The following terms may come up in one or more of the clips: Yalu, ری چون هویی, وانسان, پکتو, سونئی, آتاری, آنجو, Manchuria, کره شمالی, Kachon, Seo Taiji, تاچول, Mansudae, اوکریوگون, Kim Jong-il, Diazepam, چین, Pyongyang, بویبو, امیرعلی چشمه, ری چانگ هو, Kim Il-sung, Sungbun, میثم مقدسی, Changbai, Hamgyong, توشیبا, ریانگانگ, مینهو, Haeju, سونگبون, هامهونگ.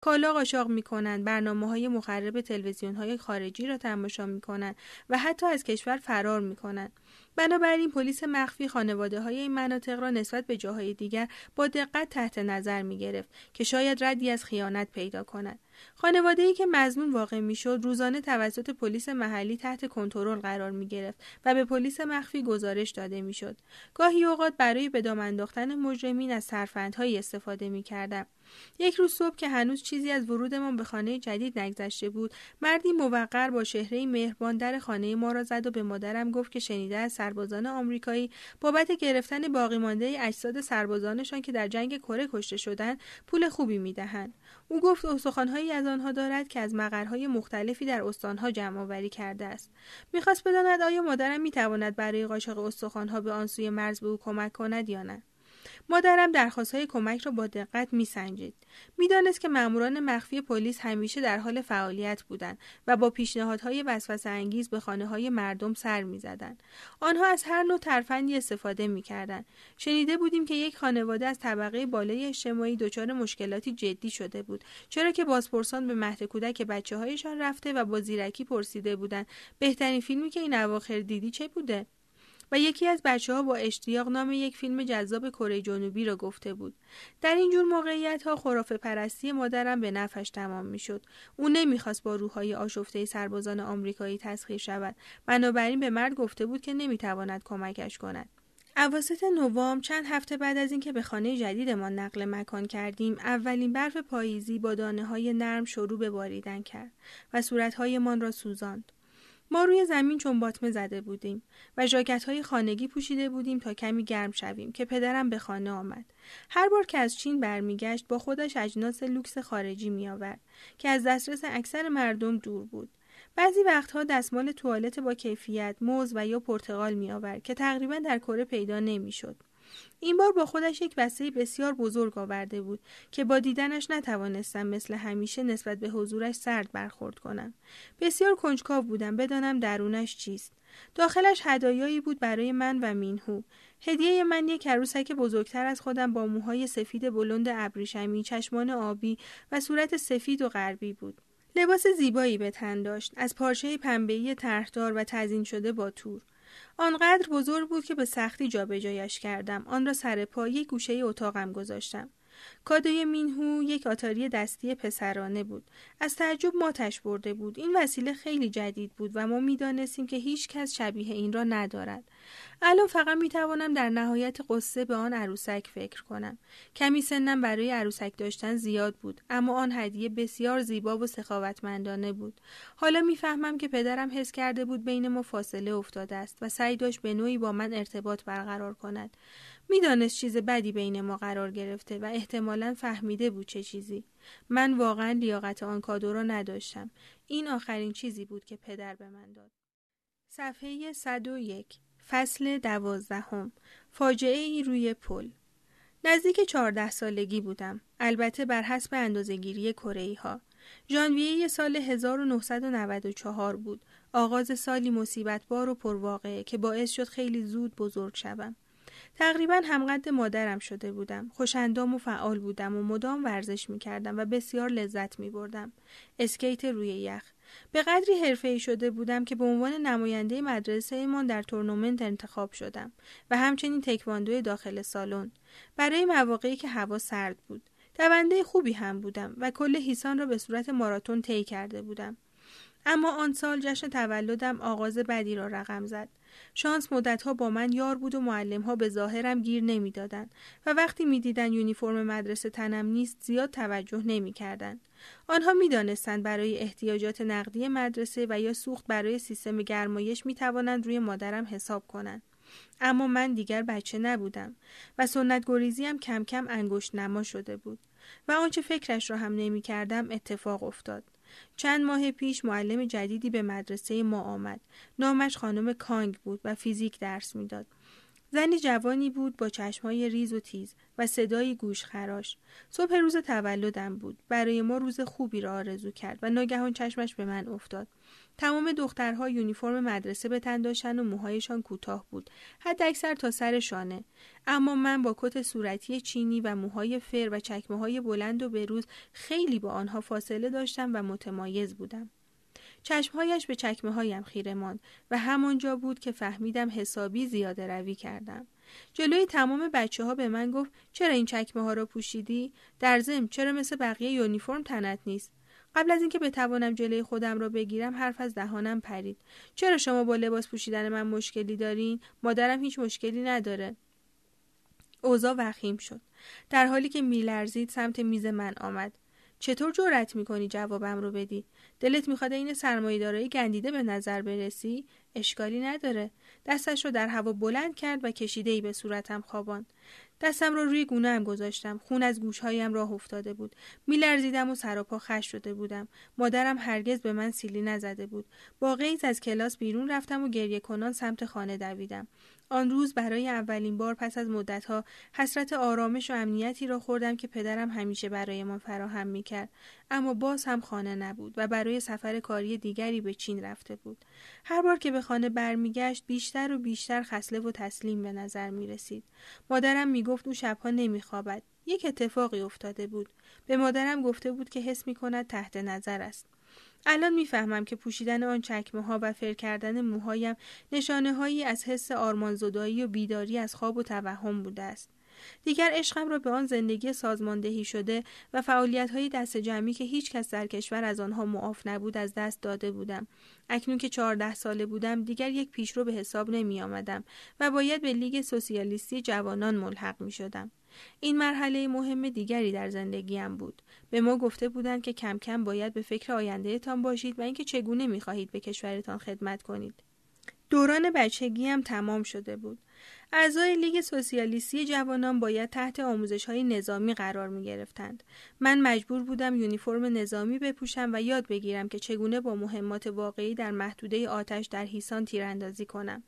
کالا قاچاق می‌کنند، برنامه‌های مخرب تلویزیون‌های خارجی را تماشا می‌کنند و حتی از کشور فرار می‌کنند. بنابراین پلیس مخفی خانواده‌های این مناطق را نسبت به جاهای دیگر با دقت تحت نظر می‌گرفت که شاید ردی از خیانت پیدا کند. خانواده‌ای که مظنون واقع می‌شد روزانه توسط پلیس محلی تحت کنترل قرار می‌گرفت و به پلیس مخفی گزارش داده می‌شد. گاهی اوقات برای به دام انداختن مجرمین از سرفندهایی استفاده می‌کردند. یک روز صبح که هنوز چیزی از ورودمان به خانه جدید نگذشته بود، مردی موقر با چهره‌ای مهربان در خانه ما را زد و به مادرم گفت که شنیده از سربازان آمریکایی بابت گرفتن باقی مانده اجساد سربازانشان که در جنگ کره کشته شدند پول خوبی می‌دهند. او گفت استخوان‌هایی از آنها دارد که از مقرهای مختلفی در استان‌ها جمع‌آوری کرده است. می‌خواست بداند آیا مادرم می‌تواند برای قاچاق استخوان‌ها به آن سوی مرز به او کمک کند یا نه. مادرم درخواست‌های کمک را با دقت می‌سنجید. می‌دانست که ماموران مخفی پلیس همیشه در حال فعالیت بودند و با پیشنهادهای وسوسه‌انگیز به خانه‌های مردم سر می‌زدند. آنها از هر نوع ترفندی استفاده می‌کردند. شنیده بودیم که یک خانواده از طبقه بالای اجتماعی دچار مشکلاتی جدی شده بود، چرا که بازپرسان به مهد کودک بچه‌هایشان رفته و با زیرکی پرسیده بودند بهترین فیلمی که این اواخر دیدی چه بوده؟ و یکی از بچه‌ها با اشتیاق نام یک فیلم جذاب کره جنوبی را گفته بود. در این جور موقعیت‌ها خرافه پرستی مادرم به نفعش تمام می‌شد. او نمی‌خواست با روح‌های آشفته سربازان آمریکایی تسخیر شود. بنابراین به مرد گفته بود که نمی‌تواند کمکش کند. اواسط نوامبر، چند هفته بعد از اینکه به خانه جدیدمان نقل مکان کردیم، اولین برف پاییزی با دانه‌های نرم شروع به باریدن کرد و صورت‌هایمان را سوزاند. ما روی زمین چون باطمه زده بودیم و ژاکت‌های خانگی پوشیده بودیم تا کمی گرم شویم که پدرم به خانه آمد. هر بار که از چین برمیگشت با خودش اجناس لوکس خارجی می‌آورد که از دسترس اکثر مردم دور بود. بعضی وقتها دستمال توالت با کیفیت، موز و یا پرتقال می‌آورد که تقریباً در کره پیدا نمی‌شد. این بار با خودش یک بسته بسیار بزرگ آورده بود که با دیدنش نتوانستم مثل همیشه نسبت به حضورش سرد برخورد کنم. بسیار کنجکاو بودم بدانم درونش چیست. داخلش هدیه‌ای بود برای من و مینهو. هدیه من یک عروسک بزرگتر از خودم با موهای سفید بلند ابریشمی، چشمان آبی و صورت سفید و غربی بود. لباس زیبایی به تن داشت از پارچه پنبه‌ای طرحدار و تزیین شده با تور. آنقدر بزرگ بود که به سختی جابجایش کردم. آن را سر پای گوشه اتاقم گذاشتم. کادوی مینهو یک آتاری دستی پسرانه بود. از تعجب ماتش برده بود. این وسیله خیلی جدید بود و ما می‌دانستیم که هیچ کس شبیه این را ندارد. الان فقط می‌توانم در نهایت قصه به آن عروسک فکر کنم. کمی سنم برای عروسک داشتن زیاد بود، اما آن هدیه بسیار زیبا و سخاوتمندانه بود. حالا می‌فهمم که پدرم حس کرده بود بین ما فاصله افتاده است و سعی داشت به نوعی با من ارتباط برقرار کند. می‌دانست چیز بدی بین ما قرار گرفته و احتمالاً فهمیده بود چه چیزی. من واقعاً لیاقت آن کادو را نداشتم. این آخرین چیزی بود که پدر به من داد. صفحه 101، فصل 12، فاجعه ای روی پل. نزدیک 14 سالگی بودم، البته بر حسب اندازه‌گیری کره‌ای‌ها. ژانویه سال 1994 بود، آغاز سالی مصیبت‌بار و پرواقعه که باعث شد خیلی زود بزرگ شوم. تقریباً همقد مادرم شده بودم. خوش‌اندام و فعال بودم و مدام ورزش می‌کردم و بسیار لذت می‌بردم. اسکیت روی یخ. به قدری حرفه‌ای شده بودم که به عنوان نماینده مدرسه‌مان در تورنمنت انتخاب شدم و همچنین تکواندو داخل سالن برای مواقعی که هوا سرد بود. دونده خوبی هم بودم و کل هیسان را به صورت ماراتون طی کرده بودم. اما آن سال جشن تولدم آغاز بدی را رقم زد. شانس مدت‌ها با من یار بود و معلم‌ها به ظاهرم گیر نمی‌دادند و وقتی می‌دیدند یونیفرم مدرسه تنم نیست زیاد توجه نمی‌کردند. آنها می‌دانستند برای احتیاجات نقدی مدرسه و یا سوخت برای سیستم گرمایش می‌توانند روی مادرم حساب کنند. اما من دیگر بچه نبودم و سنت گریزی‌ام کم کم انگشت نما شده بود و آنچه فکرش را هم نمی‌کردم اتفاق افتاد. چند ماه پیش معلم جدیدی به مدرسه ما آمد. نامش خانم کانگ بود و فیزیک درس میداد. زنی جوانی بود با چشمهای ریز و تیز و صدایی گوش خراش. صبح روز تولدم بود. برای ما روز خوبی را آرزو کرد و ناگهان چشمش به من افتاد. تمام دخترها یونیفرم مدرسه به تن داشتن و موهایشان کوتاه بود، حد اکثر تا سر شانه. اما من با کت صورتی چینی و موهای فر و چکمه‌های بلند و بروز خیلی با آنها فاصله داشتم و متمایز بودم. چشمهایش به چکمه‌هایم خیره ماند و همانجا بود که فهمیدم حسابی زیاده روی کردم. جلوی تمام بچه‌ها به من گفت چرا این چکمه‌ها را پوشیدی؟ در ضمن چرا مثل بقیه یونیفرم تنت نیست؟ قبل از اینکه بتوانم جلوی خودم را بگیرم حرف از دهانم پرید. چرا شما با لباس پوشیدن من مشکلی دارین؟ مادرم هیچ مشکلی نداره. اوضاع وخیم شد. در حالی که میلرزید سمت میز من آمد. چطور جرأت میکنی جوابم رو بدی؟ دلت میخواد این سرمایه‌دارای گندیده به نظر برسی؟ اشکالی نداره. دستش رو در هوا بلند کرد و کشیده‌ای به صورتم خواباند. دستم رو روی گونه‌ام گذاشتم. خون از گوشهایم راه افتاده بود. میلرزیدم و سراپا خش شده بودم. مادرم هرگز به من سیلی نزده بود. با غیظ از کلاس بیرون رفتم و گریه کنان سمت خانه دویدم. آن روز برای اولین بار پس از مدت‌ها حسرت آرامش و امنیتی را خوردم که پدرم همیشه برای من فراهم می‌کرد، اما باز هم خانه نبود و برای سفر کاری دیگری به چین رفته بود. هر بار که به خانه برمیگشت بیشتر و بیشتر خسته و تسلیم به نظر می‌رسید. مادرم می‌گفت او شب‌ها نمی‌خوابد. یک اتفاقی افتاده بود. به مادرم گفته بود که حس می‌کند تحت نظر است. الان میفهمم که پوشیدن آن چکمه‌ها و فر کردن موهایم نشانه‌هایی از حس آرمانزدایی و بیداری از خواب و توهم بوده است. دیگر عشقم را به آن زندگی سازماندهی شده و فعالیت‌های دست جمعی که هیچ کس در کشور از آنها معاف نبود از دست داده بودم. اکنون که 14 ساله بودم دیگر یک پیشرو به حساب نمی آمدم و باید به لیگ سوسیالیستی جوانان ملحق می شدم. این مرحله مهم دیگری در زندگیم بود. به ما گفته بودند که کم کم باید به فکر آینده‌تان باشید و اینکه چگونه می‌خواهید به کشورتان خدمت کنید. دوران بچگیم تمام شده بود. اعضای لیگ سوسیالیستی جوانان باید تحت آموزش‌های نظامی قرار می‌گرفتند. من مجبور بودم یونیفرم نظامی بپوشم و یاد بگیرم که چگونه با مهمات واقعی در محدوده آتش در هیسان تیراندازی کنم.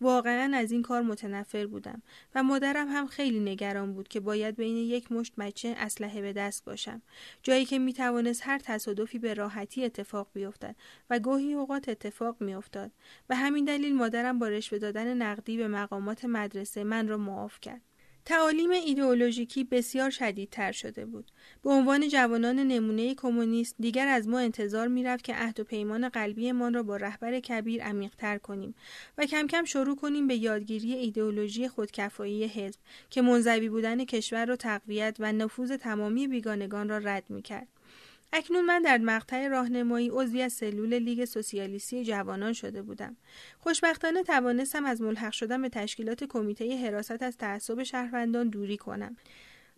واقعاً از این کار متنفر بودم و مادرم هم خیلی نگران بود که باید بین یک مشت بچه اسلحه به دست باشم، جایی که می‌توانست هر تصادفی به راحتی اتفاق بیفتد و گاهی اوقات اتفاق می‌افتاد. به همین دلیل مادرم با رشوه دادن نقدی به مقامات مدرسه من را معاف کرد. تعالیم ایدئولوژیکی بسیار شدیدتر شده بود. به عنوان جوانان نمونه کمونیست دیگر از ما انتظار می‌رفت که عهد و پیمان قلبی ما را با رهبر کبیر عمیق‌تر کنیم و کم کم شروع کنیم به یادگیری ایدئولوژی خودکفایی حزب که منزوی بودن کشور را تقویت و نفوذ تمامی بیگانگان را رد می‌کرد. اکنون من در مقطع راهنمایی عضوی از سلول لیگ سوسیالیستی جوانان شده بودم. خوشبختانه توانستم از ملحق شدن به تشکیلات کمیته حراست از تعصب شهروندان دوری کنم.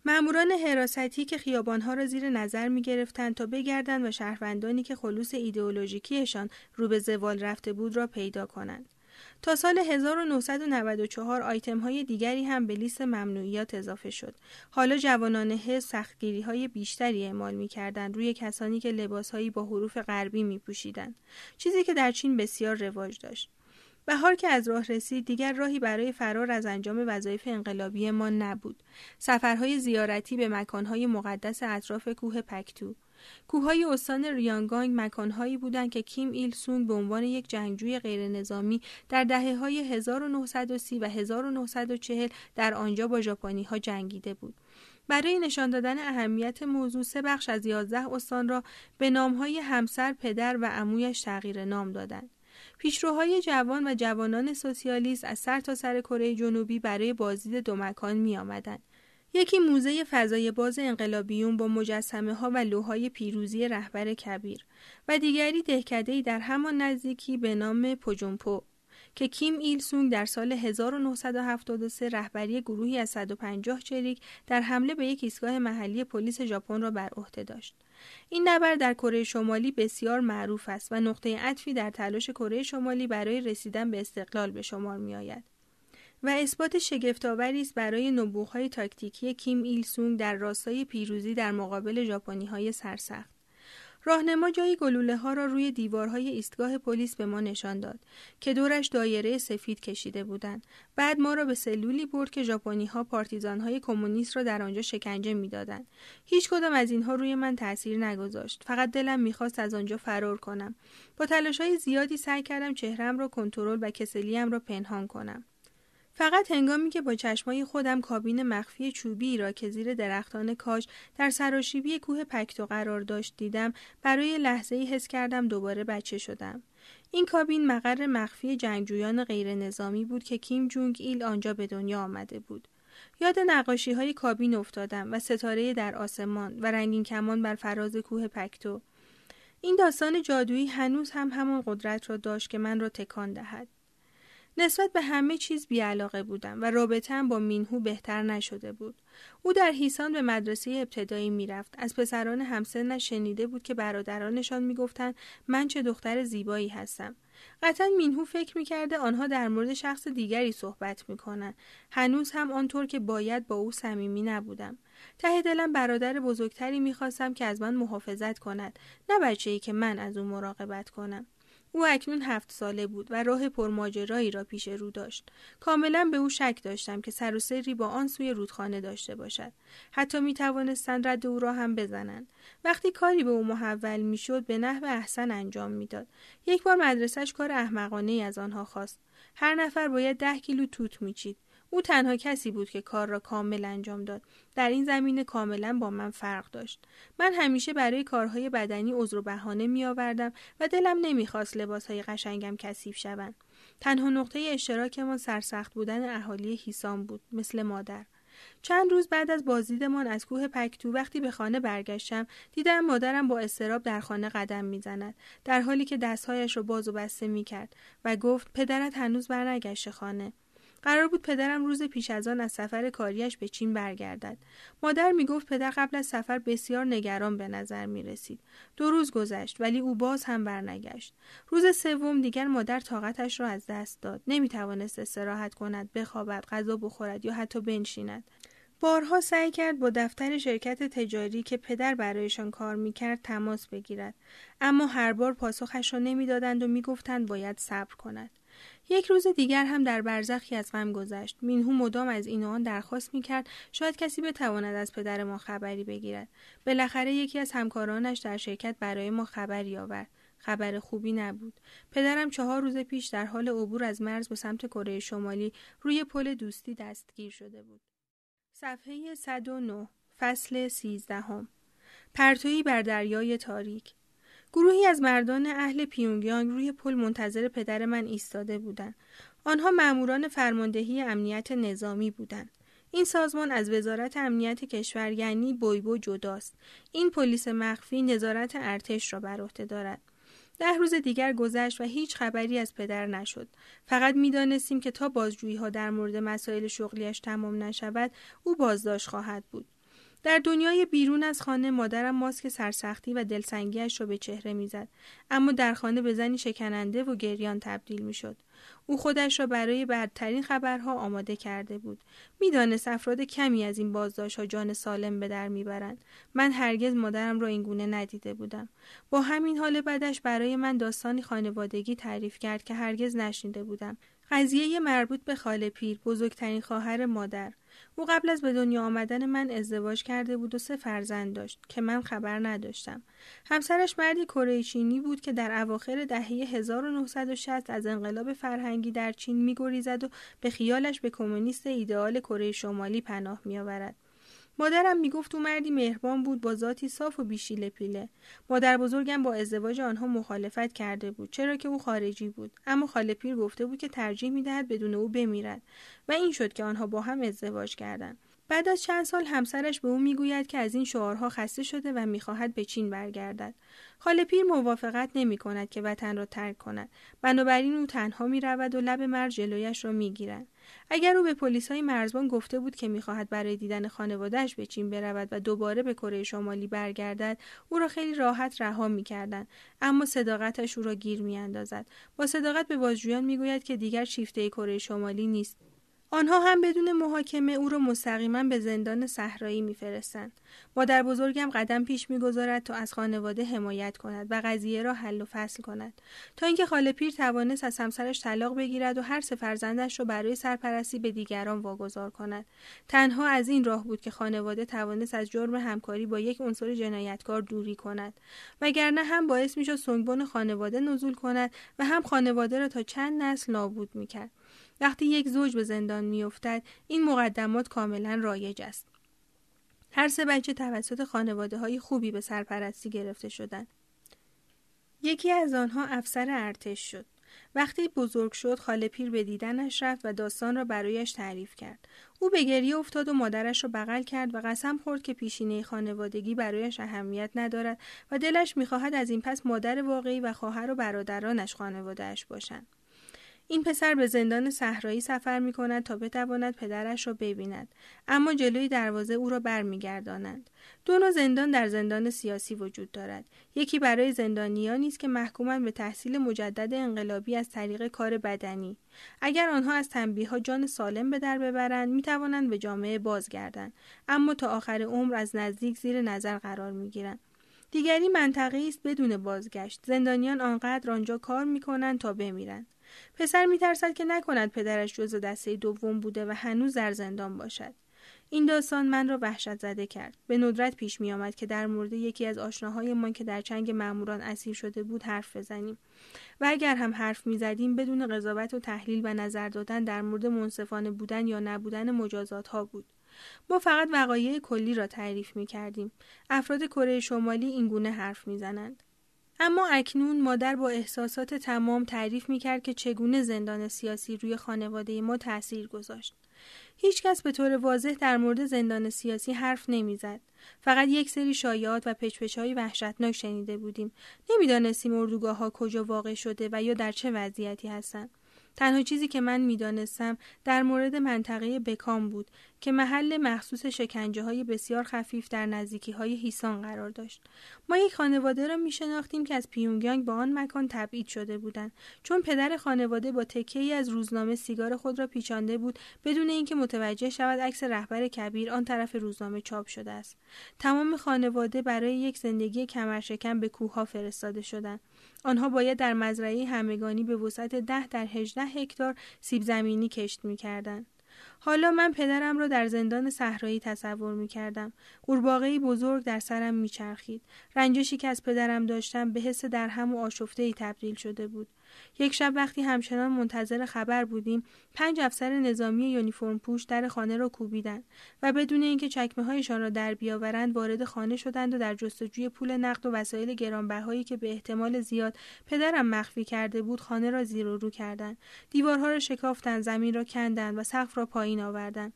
ماموران حراستی که خیابانها را زیر نظر می‌گرفتند تا بگردند و شهروندانی که خلوص ایدئولوژیکیشان رو به زوال رفته بود را پیدا کنند. تا سال 1994 آیتم‌های دیگری هم به لیست ممنوعیات اضافه شد. حالا جوانان حزب سختگیری‌های بیشتری اعمال می‌کردند روی کسانی که لباس‌هایی با حروف غربی می‌پوشیدند، چیزی که در چین بسیار رواج داشت. بهار که از راه رسید دیگر راهی برای فرار از انجام وظایف انقلابی ما نبود. سفرهای زیارتی به مکان‌های مقدس اطراف کوه پکتو، کوههای استان ریانگانگ مکانهایی بودند که کیم ایل سونگ به عنوان یک جنگجوی غیر نظامی در دهه‌های 1930 و 1940 در آنجا با ژاپنی‌ها جنگیده بود. برای نشان دادن اهمیت موضوع 3 بخش از 11 استان را به نام‌های همسر، پدر و عمویش تغییر نام دادند. پیشروهای جوان و جوانان سوسیالیست از سر تا سر کره جنوبی برای بازدید 2 مکان می‌آمدند. یکی موزه فضای باز انقلابیون با مجسمه‌ها و لوح‌های پیروزی رهبر کبیر و دیگری دهکده‌ای در همان نزدیکی به نام پوجونپو که کیم ایل سونگ در سال 1973 رهبری گروهی از 150 چریک در حمله به یک ایستگاه محلی پلیس ژاپن را بر عهده داشت. این نبرد در کره شمالی بسیار معروف است و نقطه عطفی در تلاش کره شمالی برای رسیدن به استقلال به شمار می‌آید و اثبات شگفت‌آوری است برای نبوغ‌های تاکتیکی کیم ایل سونگ در راستای پیروزی در مقابل ژاپنی‌های سرسخت. راهنما جای گلوله‌ها را روی دیوارهای ایستگاه پلیس به ما نشان داد که دورش دایره سفید کشیده بودند. بعد ما را به سلولی برد که ژاپنی‌ها پارتیزان‌های کمونیست را در آنجا شکنجه می‌دادند. هیچ کدام از اینها روی من تأثیر نگذاشت. فقط دلم می‌خواست از آنجا فرار کنم. با تلاش‌های زیادی سعی کردم چهره‌ام را کنترل و کسلی‌ام را پنهان کنم. فقط هنگامی که با چشمای خودم کابین مخفی چوبی را که زیر درختان کاج در سراشیبی کوه پکتو قرار داشت دیدم، برای لحظه‌ای حس کردم دوباره بچه شدم. این کابین مقر مخفی جنگجویان غیر نظامی بود که کیم جونگ ایل آنجا به دنیا آمده بود. یاد نقاشی‌های کابین افتادم و ستاره در آسمان و رنگین کمان بر فراز کوه پکتو. این داستان جادویی هنوز هم همان قدرت را داشت که من را تکان دهد. نسبت به همه چیز بی‌علاقه بودم و رابطه‌ام با مینهو بهتر نشده بود. او در هیسان به مدرسه ابتدایی می‌رفت. از پسران همسنش شنیده بود که برادرانشان می‌گفتند من چه دختر زیبایی هستم. قطعاً مینهو فکر می‌کرده آنها در مورد شخص دیگری صحبت می‌کنند. هنوز هم آنطور که باید با او صمیمی نبودم. ته دلم برادر بزرگتری می‌خواستم که از من محافظت کند، نه بچه‌ای که من از او مراقبت کنم. او اکنون 7 ساله بود و راه پرماجرایی را پیش رو داشت. کاملا به او شک داشتم که سر و سری با آن سوی رودخانه داشته باشد. حتی می توانستند رد او را هم بزنند. وقتی کاری به او محول می شد به نحو احسن انجام می داد. یک بار مدرسهش کار احمقانه‌ای از آنها خواست. هر نفر باید 10 کیلو توت می چید. او تنها کسی بود که کار را کامل انجام داد. در این زمینه کاملا با من فرق داشت. من همیشه برای کارهای بدنی عذر و بهانه می آوردم و دلم نمیخواست لباسهای قشنگم کثیف شوند. تنها نقطه اشتراکمان سرسخت بودن اهالی هیسان بود، مثل مادر. چند روز بعد از بازدیدمان از کوه پکتو وقتی به خانه برگشتم، دیدم مادرم با اضطراب در خانه قدم میزند، در حالی که دستهایش را باز و بسته میکرد و گفت پدرت هنوز برنگشته خانه. قرار بود پدرم روز پیش از آن از سفر کاریش به چین برگردد. مادر میگفت پدر قبل از سفر بسیار نگران به نظر می رسید. 2 روز گذشت ولی او باز هم برنگشت. روز 3 دیگر مادر طاقتش را از دست داد. نمی توانست استراحت کند، بخوابد، غذا بخورد یا حتی بنشیند. بارها سعی کرد با دفتر شرکت تجاری که پدر برایشان کار میکرد تماس بگیرد، اما هر بار پاسخش را نمیدادند و میگفتند باید صبر کند. یک روز دیگر هم در برزخی از غم گذشت. مینهو مدام از این و آن درخواست میکرد شاید کسی بتواند از پدر ما خبری بگیرد. بالاخره یکی از همکارانش در شرکت برای ما خبری آورد. خبر خوبی نبود. پدرم 4 روز پیش در حال عبور از مرز به سمت کره شمالی روی پل دوستی دستگیر شده بود. صفحه 109، فصل 13. پرتویی بر دریای تاریک. گروهی از مردان اهل پیونگیانگ روی پل منتظر پدر من ایستاده بودند. آنها ماموران فرماندهی امنیت نظامی بودند. این سازمان از وزارت امنیت کشور یعنی بویبو جداست. این پلیس مخفی نظارت ارتش را بر عهده دارد. 10 روز دیگر گذشت و هیچ خبری از پدر نشد. فقط می‌دانستیم که تا بازجویی‌ها در مورد مسائل شغلیش تمام نشود، او بازداشت خواهد بود. در دنیای بیرون از خانه مادرم ماسک سرسختی و دلسنگی‌اش را به چهره می‌زد، اما در خانه به زنی شکننده و گریان تبدیل می‌شد. او خودش را برای بدترین خبرها آماده کرده بود. می‌دانست افراد کمی از این بازداشت‌ها جان سالم به در می‌برند. من هرگز مادرم را اینگونه ندیده بودم. با همین حال بدش برای من داستانی خانوادگی تعریف کرد که هرگز نشنیده بودم. قضیه مربوط به خاله پیر، بزرگترین خواهر مادر. او قبل از به دنیا آمدن من ازدواج کرده بود و 3 فرزند داشت که من خبر نداشتم. همسرش مردی کره چینی بود که در اواخر دهه 1960 از انقلاب فرهنگی در چین می‌گریزد و به خیالش به کمونیست ایدئال کره شمالی پناه می‌آورد. مادرم میگفت او مردی مهربان بود با ذاتی صاف و بیشیله پیله. مادر بزرگم با ازدواج آنها مخالفت کرده بود چرا که او خارجی بود، اما خاله پیر گفته بود که ترجیح میدهد بدون او بمیرد و این شد که آنها با هم ازدواج کردند. بعد از چند سال همسرش به او میگوید که از این شعارها خسته شده و میخواهد به چین برگردد. خاله پیر موافقت نمیکند که وطن را ترک کند. بنابراین او تنها میرود و لب مرز جلویش را میگیرد. اگر او به پلیس‌های مرزبان گفته بود که می‌خواهد برای دیدن خانواده‌اش به چین برود و دوباره به کره شمالی برگردد، او را خیلی راحت رها می‌کردند، اما صداقتش او را گیر می‌اندازد. با صداقت به بازجویان می‌گوید که دیگر شیفته کره شمالی نیست. آنها هم بدون محاکمه او را مستقیما به زندان صحرایی میفرستند. مادر بزرگم قدم پیش میگذارد تا از خانواده حمایت کند و قضیه را حل و فصل کند، تا اینکه خاله پیر توانست از همسرش طلاق بگیرد و هر سه فرزندش را برای سرپرستی به دیگران واگذار کند. تنها از این راه بود که خانواده توانست از جرم همکاری با یک عنصر جنایتکار دوری کند، وگرنه هم باعث میشد سونگبون خانواده نزول کند و هم خانواده را تا چند نسل نابود میکرد. وقتی یک زوج به زندان میافتد، این مقدمات کاملا رایج است. هر سه بچه توسط خانواده‌های خوبی به سرپرستی گرفته شدند. یکی از آنها افسر ارتش شد. وقتی بزرگ شد، خاله پیر به دیدنش رفت و داستان را برایش تعریف کرد. او به گریه افتاد و مادرش را بغل کرد و قسم خورد که پیشینه خانوادگی برایش اهمیت ندارد و دلش می‌خواهد از این پس مادر واقعی و خواهر و برادرانش خانواده‌اش باشند. این پسر به زندان صحرایی سفر می کند تا بتواند پدرش را ببیند، اما جلوی دروازه او را برمیگردانند. دو نوع زندان در زندان سیاسی وجود دارد. یکی برای زندانیانی است که محکومند به تحصیل مجدد انقلابی از طریق کار بدنی. اگر آنها از تنبیه‌ها جان سالم به در ببرند، می توانند به جامعه بازگردند، اما تا آخر عمر از نزدیک زیر نظر قرار می گیرند. دیگری منطقه‌ای است بدون بازگشت. زندانیان آنقدر آنجا کار می‌کنند تا بمیرند. پسر میترسد که نکند پدرش جزو دسته دوم بوده و هنوز در زندان باشد. این داستان من را وحشت زده کرد. به ندرت پیش می آمد که در مورد یکی از آشناهای ما که در چنگ ماموران اسیر شده بود حرف بزنیم، و اگر هم حرف می زدیم بدون قضاوت و تحلیل و نظر دادن در مورد منصفانه بودن یا نبودن مجازات ها بود. ما فقط وقایع کلی را تعریف می کردیم. افراد کره شمالی این گونه حرف می زنند. اما اکنون مادر با احساسات تمام تعریف میکرد که چگونه زندان سیاسی روی خانواده ما تأثیر گذاشت. هیچ کس به طور واضح در مورد زندان سیاسی حرف نمیزد. فقط یک سری شایعات و پچ‌پچ‌های وحشتناک شنیده بودیم. نمیدانستیم اردوگاه‌ها کجا واقع شده و یا در چه وضعیتی هستند. تنها چیزی که من میدانستم در مورد منطقه بکام بود که محل مخصوص شکنجه‌های بسیار خفیف در نزدیکی‌های هیسان قرار داشت. ما یک خانواده را میشناختیم که از پیونگیانگ با آن مکان تبعید شده بودند، چون پدر خانواده با تکه‌ای از روزنامه سیگار خود را پیچانده بود بدون اینکه متوجه شود عکس رهبر کبیر آن طرف روزنامه چاپ شده است. تمام خانواده برای یک زندگی کمرشکن به کوه‌ها فرستاده شدند. آنها باید در مزرعه همگانی به وسعت 10 در 18 هکتار سیب زمینی کشت می‌کردند. حالا من پدرم را در زندان صحرایی تصور می‌کردم. قورباغه‌ای بزرگ در سرم می‌چرخید. رنجشی که از پدرم داشتم به حس درهم و آشفته‌ای تبدیل شده بود. یک شب وقتی همچنان منتظر خبر بودیم، 5 افسر نظامی یونیفرم پوش در خانه را کوبیدند و بدون اینکه چکمه‌هایشان را در بیاورند وارد خانه شدند و در جستجوی پول نقد و وسایل گرانبهایی که به احتمال زیاد پدرم مخفی کرده بود خانه را زیر و رو کردند. دیوارها را شکافتند، زمین را کندند و سقف را پایین آوردند.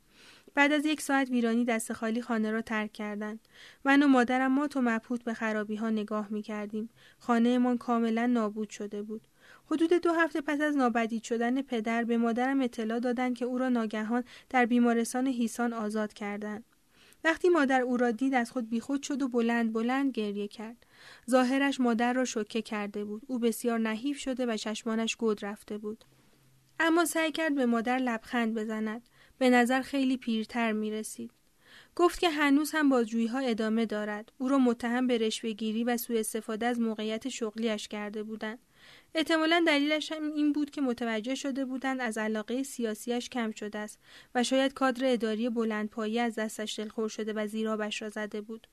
بعد از 1 ساعت ویرانی دست خالی خانه را ترک کردند. من و مادرم مات و مبهوت به خرابی‌ها نگاه می‌کردیم. خانه‌مان کاملا نابود شده بود. حدود 2 هفته پس از ناپدید شدن پدر به مادرم اطلاع دادند که او را ناگهان در بیمارستان هیسان آزاد کردند. وقتی مادر او را دید از خود بیخود شد و بلند بلند گریه کرد. ظاهرش مادر را شوکه کرده بود. او بسیار نحیف شده و چشمانش گود رفته بود. اما سعی کرد به مادر لبخند بزند. به نظر خیلی پیرتر می رسید. گفت که هنوز هم بازجویی‌ها ادامه دارد. او را متهم به رشوه‌گیری و سوء استفاده از موقعیت شغلیش کرده بودند. احتمالاً دلیلش هم این بود که متوجه شده بودند از علاقه سیاسیش کم شده است و شاید کادر اداری بلندپایه از دستش دلخور شده و زیرآبش را زده بود.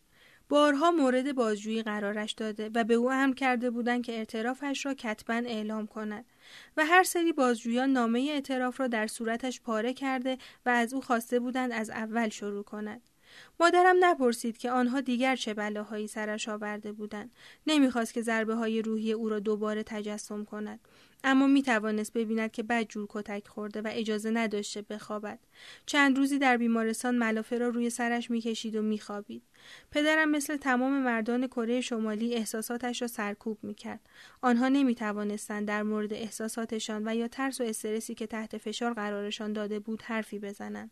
بارها مورد بازجویی قرارش داده و به او امر کرده بودند که اعترافش را کتباً اعلام کند و هر سری بازجویان نامه اعتراف را در صورتش پاره کرده و از او خواسته بودند از اول شروع کند. مادرم نپرسید که آنها دیگر چه بلاهایی سرش آورده بودند. نمیخواست که ضربه های روحی او را دوباره تجسم کند، اما میتوانست ببیند که بدجور کتک خورده و اجازه نداشته بخوابد. چند روزی در بیمارستان ملافه را روی سرش میکشید و میخوابید. پدرم مثل تمام مردان کره شمالی احساساتش را سرکوب میکرد. آنها نمیتوانستند در مورد احساساتشان و یا ترس و استرسی که تحت فشار قرارشان داده بود حرفی بزنند.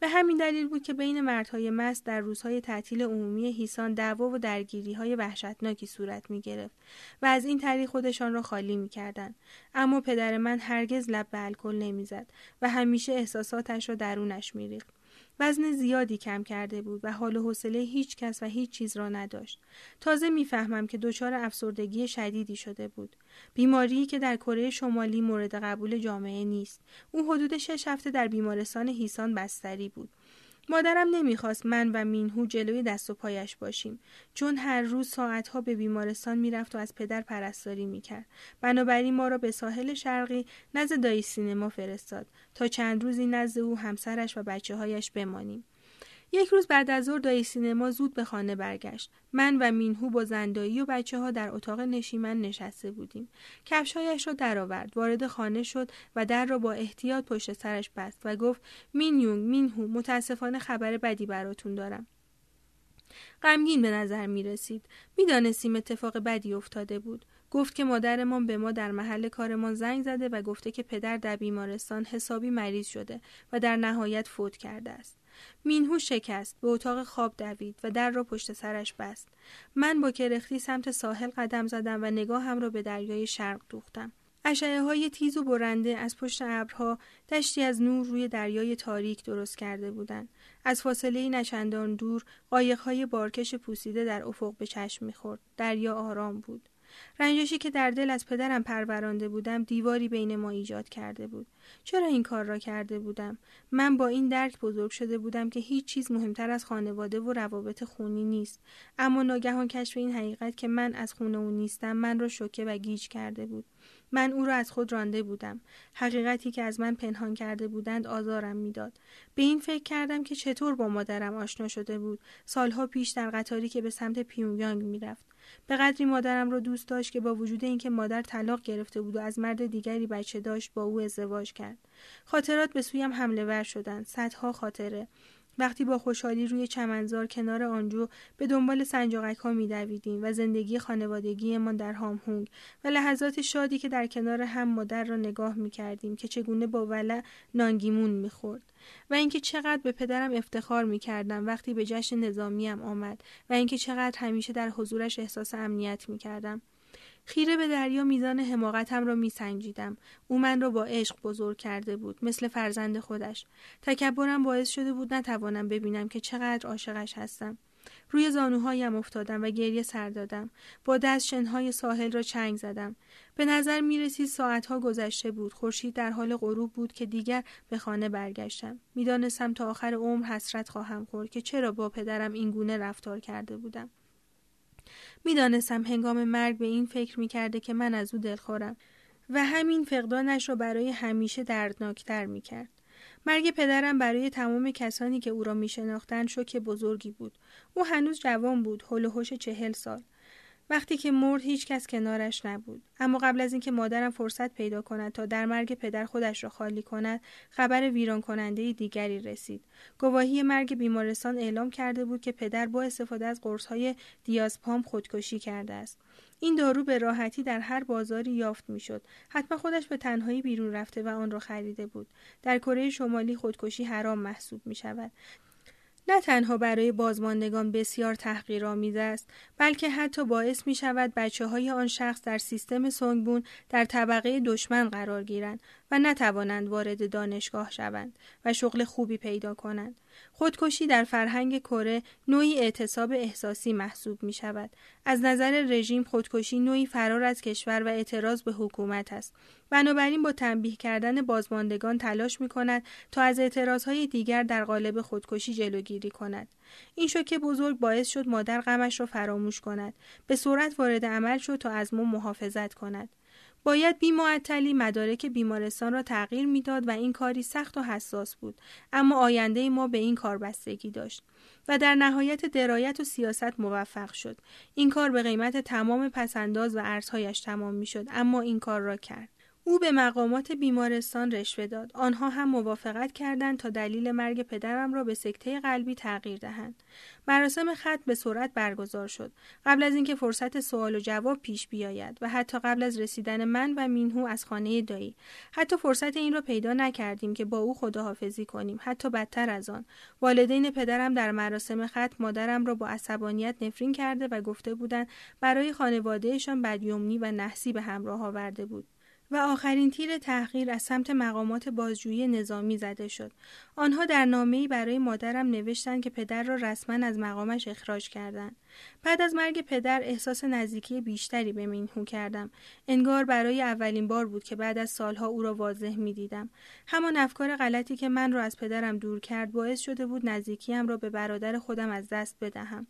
به همین دلیل بود که بین مردهای مست در روزهای تعطیل عمومی هیسان دعوا و درگیری‌های وحشتناکی صورت می‌گرفت و از این طریق خودشان را خالی می‌کردند. اما پدر من هرگز لب به الکل نمی‌زد و همیشه احساساتش را درونش می‌ریخت. وزن زیادی کم کرده بود و حال و حوصله هیچ کس و هیچ چیز را نداشت. تازه میفهمم که دچار افسردگی شدیدی شده بود. بیماری که در کره شمالی مورد قبول جامعه نیست. او حدود 6 هفته در بیمارستان هیسان بستری بود. مادرم نمیخواست من و مینهو جلوی دست و پایش باشیم، چون هر روز ساعتها به بیمارستان میرفت و از پدر پرستاری میکرد. بنابراین ما را به ساحل شرقی نزد دایی سینما فرستاد تا چند روزی نزد او، همسرش و بچه هایش بمانیم. یک روز بعد از ظهر دایی سینما زود به خانه برگشت. من و مینهو با زندایی و بچه ها در اتاق نشیمن نشسته بودیم. کفشایش را درآورد، وارد خانه شد و در را با احتیاط پشت سرش بست و گفت: مینیونگ، مینهو، متاسفانه خبر بدی براتون دارم. غمگین به نظر می رسید. می دانستیم اتفاق بدی افتاده بود. گفت که مادرمان به ما در محل کارمان زنگ زده و گفته که پدر در بیمارستان حسابی مریض شده و در نهایت فوت کرده است. مینهو شکست، به اتاق خواب دوید و در را پشت سرش بست. من با کرختی سمت ساحل قدم زدم و نگاهم را به دریای شرق دوختم. اشعه‌های تیز و برنده از پشت ابرها دشتی از نور روی دریای تاریک درست کرده بودند. از فاصله نچندان دور قایق‌های بارکش پوسیده در افق به چشم می‌خورد. دریا آرام بود. رنجشی که در دل از پدرم پرورانده بودم دیواری بین ما ایجاد کرده بود. چرا این کار را کرده بودم؟ من با این درک بزرگ شده بودم که هیچ چیز مهمتر از خانواده و روابط خونی نیست، اما ناگهان کشف این حقیقت که من از خونه او نیستم من را شوکه و گیج کرده بود. من او را از خود رانده بودم. حقیقتی که از من پنهان کرده بودند آزارم میداد. به این فکر کردم که چطور با مادرم آشنا شده بود، سالها پیش در قطاری که به سمت پیونگیانگ میرفت. به قدری مادرم را دوست داشت که با وجود اینکه مادر طلاق گرفته بود و از مرد دیگری بچه داشت، با او ازدواج کرد. خاطرات به سویم حمله ور شدند، صدها خاطره. وقتی با خوشحالی روی چمنزار کنار آنجو به دنبال سنجاقک ها می دویدیم و زندگی خانوادگی ما در هامهونگ و لحظات شادی که در کنار هم مادر را نگاه می کردیم که چگونه با ولع نانگیمون می خورد و اینکه چقدر به پدرم افتخار می کردم وقتی به جشن نظامیم آمد و اینکه چقدر همیشه در حضورش احساس امنیت می کردم. خیره به دریا میزان حماقتم را میسنجیدم. او من را با عشق بزرگ کرده بود، مثل فرزند خودش. تکبرم باعث شده بود نتوانم ببینم که چقدر عاشقش هستم. روی زانوهایم افتادم و گریه سر دادم. با دست شنهای ساحل را چنگ زدم. به نظر میرسید ساعتها گذشته بود. خورشید در حال غروب بود که دیگر به خانه برگشتم. میدانستم تا آخر عمر حسرت خواهم خورد که چرا با پدرم این گونه رفتار کرده بودم. میدانستم هنگام مرگ به این فکر میکرده که من از او دلخورم و همین فقدانش را برای همیشه دردناکتر میکرد. مرگ پدرم برای تمام کسانی که او را میشناختند شوک بزرگی بود. او هنوز جوان بود، هول و هوش 40 سال. وقتی که مرد هیچ کس کنارش نبود. اما قبل از اینکه مادرم فرصت پیدا کند تا در مرگ پدر خودش را خالی کند، خبر ویران کننده دیگری رسید. گواهی مرگ بیمارستان اعلام کرده بود که پدر با استفاده از قرص‌های دیازپام خودکشی کرده است. این دارو به راحتی در هر بازاری یافت میشد. حتما خودش به تنهایی بیرون رفته و آن را خریده بود. در کره شمالی خودکشی حرام محسوب می‌شود. نه تنها برای بازماندگان بسیار تحقیرآمیز است، بلکه حتی باعث می شود بچه های آن شخص در سیستم سونگبون در طبقه دشمن قرار گیرند و نتوانند وارد دانشگاه شوند و شغل خوبی پیدا کنند. خودکشی در فرهنگ کره نوعی اعتصاب احساسی محسوب می شود. از نظر رژیم خودکشی نوعی فرار از کشور و اعتراض به حکومت است. بنابراین با تنبیه کردن بازماندگان تلاش می کند تا از اعتراضهای دیگر در قالب خودکشی جلوگیری کند. این شوک بزرگ باعث شد مادر غمش را فراموش کند. به سرعت وارد عمل شد تا از ما محافظت کند. باید بی‌معطلی مدارک بیمارستان را تغییر میداد و این کاری سخت و حساس بود، اما آینده ما به این کار بستگی داشت و در نهایت درایت و سیاست موفق شد. این کار به قیمت تمام پسنداز و ارزهایش تمام میشد، اما این کار را کرد. او به مقامات بیمارستان رشوه داد. آنها هم موافقت کردند تا دلیل مرگ پدرم را به سکته قلبی تغییر دهند. مراسم ختم به سرعت برگزار شد، قبل از اینکه فرصت سوال و جواب پیش بیاید و حتی قبل از رسیدن من و مینهو از خانه دایی. حتی فرصت این را پیدا نکردیم که با او خداحافظی کنیم. حتی بدتر از آن، والدین پدرم در مراسم ختم مادرم را با عصبانیت نفرین کرده و گفته بودند برای خانوادهشان بدیومنی و نحسی به همراه آورده بود. و آخرین تیر تحقیر از سمت مقامات بازجویی نظامی زده شد. آنها در نامه‌ای برای مادرم نوشتند که پدر را رسما از مقامش اخراج کردند. بعد از مرگ پدر احساس نزدیکی بیشتری به مینهو کردم. انگار برای اولین بار بود که بعد از سالها او را واضح می‌دیدم. همان افکار غلطی که من را از پدرم دور کرد باعث شده بود نزدیکی‌ام را به برادر خودم از دست بدهم.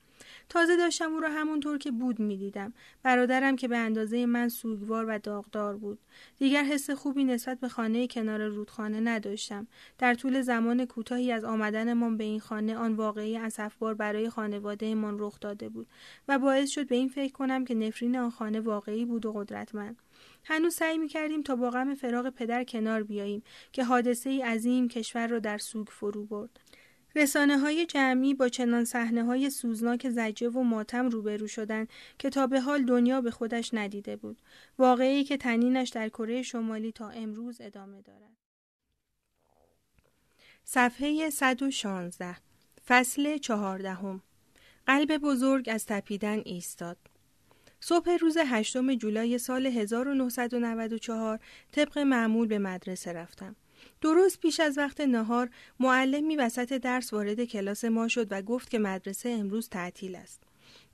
تازه داشتم او را همونطور که بود می‌دیدم، برادرم که به اندازه من سوگوار و داغدار بود. دیگر حس خوبی نسبت به خانه کنار رودخانه نداشتم. در طول زمان کوتاهی از آمدنمان به این خانه، آن واقعه اسفبار برای خانواده‌مان رخ داده بود و باعث شد به این فکر کنم که نفرین آن خانه واقعی بود و قدرتمند. هنوز سعی می‌کردیم تا با غم فراق پدر کنار بیاییم که حادثه‌ای عظیم کشور را در سوگ فرو برد. رسانه‌های جمعی با چنان صحنه‌های سوزناک زجه و ماتم روبرو شدند که تا به حال دنیا به خودش ندیده بود. واقعه‌ای که طنینش در کره شمالی تا امروز ادامه دارد. صفحه 116، فصل 14. قلب بزرگ از تپیدن ایستاد. صبح روز 8 جولای سال 1994 طبق معمول به مدرسه رفتم. درست پیش از وقت نهار معلمی وسط درس وارد کلاس ما شد و گفت که مدرسه امروز تعطیل است.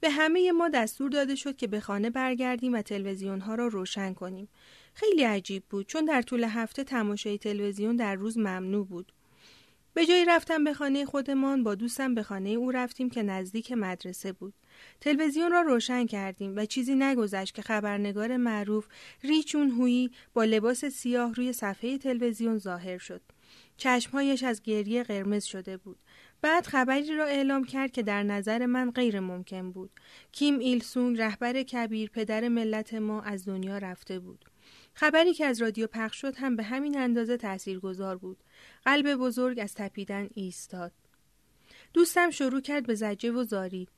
به همه ما دستور داده شد که به خانه برگردیم و تلویزیون‌ها را روشن کنیم. خیلی عجیب بود، چون در طول هفته تماشای تلویزیون در روز ممنوع بود. به جای رفتن به خانه خودمان، با دوستم به خانه او رفتیم که نزدیک مدرسه بود. تلویزیون را روشن کردیم و چیزی نگذشت که خبرنگار معروف ری چون هویی با لباس سیاه روی صفحه تلویزیون ظاهر شد. چشمهایش از گریه قرمز شده بود. بعد خبری را اعلام کرد که در نظر من غیر ممکن بود. کیم ایل سونگ، رهبر کبیر، پدر ملت ما، از دنیا رفته بود. خبری که از رادیو پخش شد هم به همین اندازه تاثیرگذار بود. قلب بزرگ از تپیدن ایستاد. دوستم شروع کرد به زجه و زاری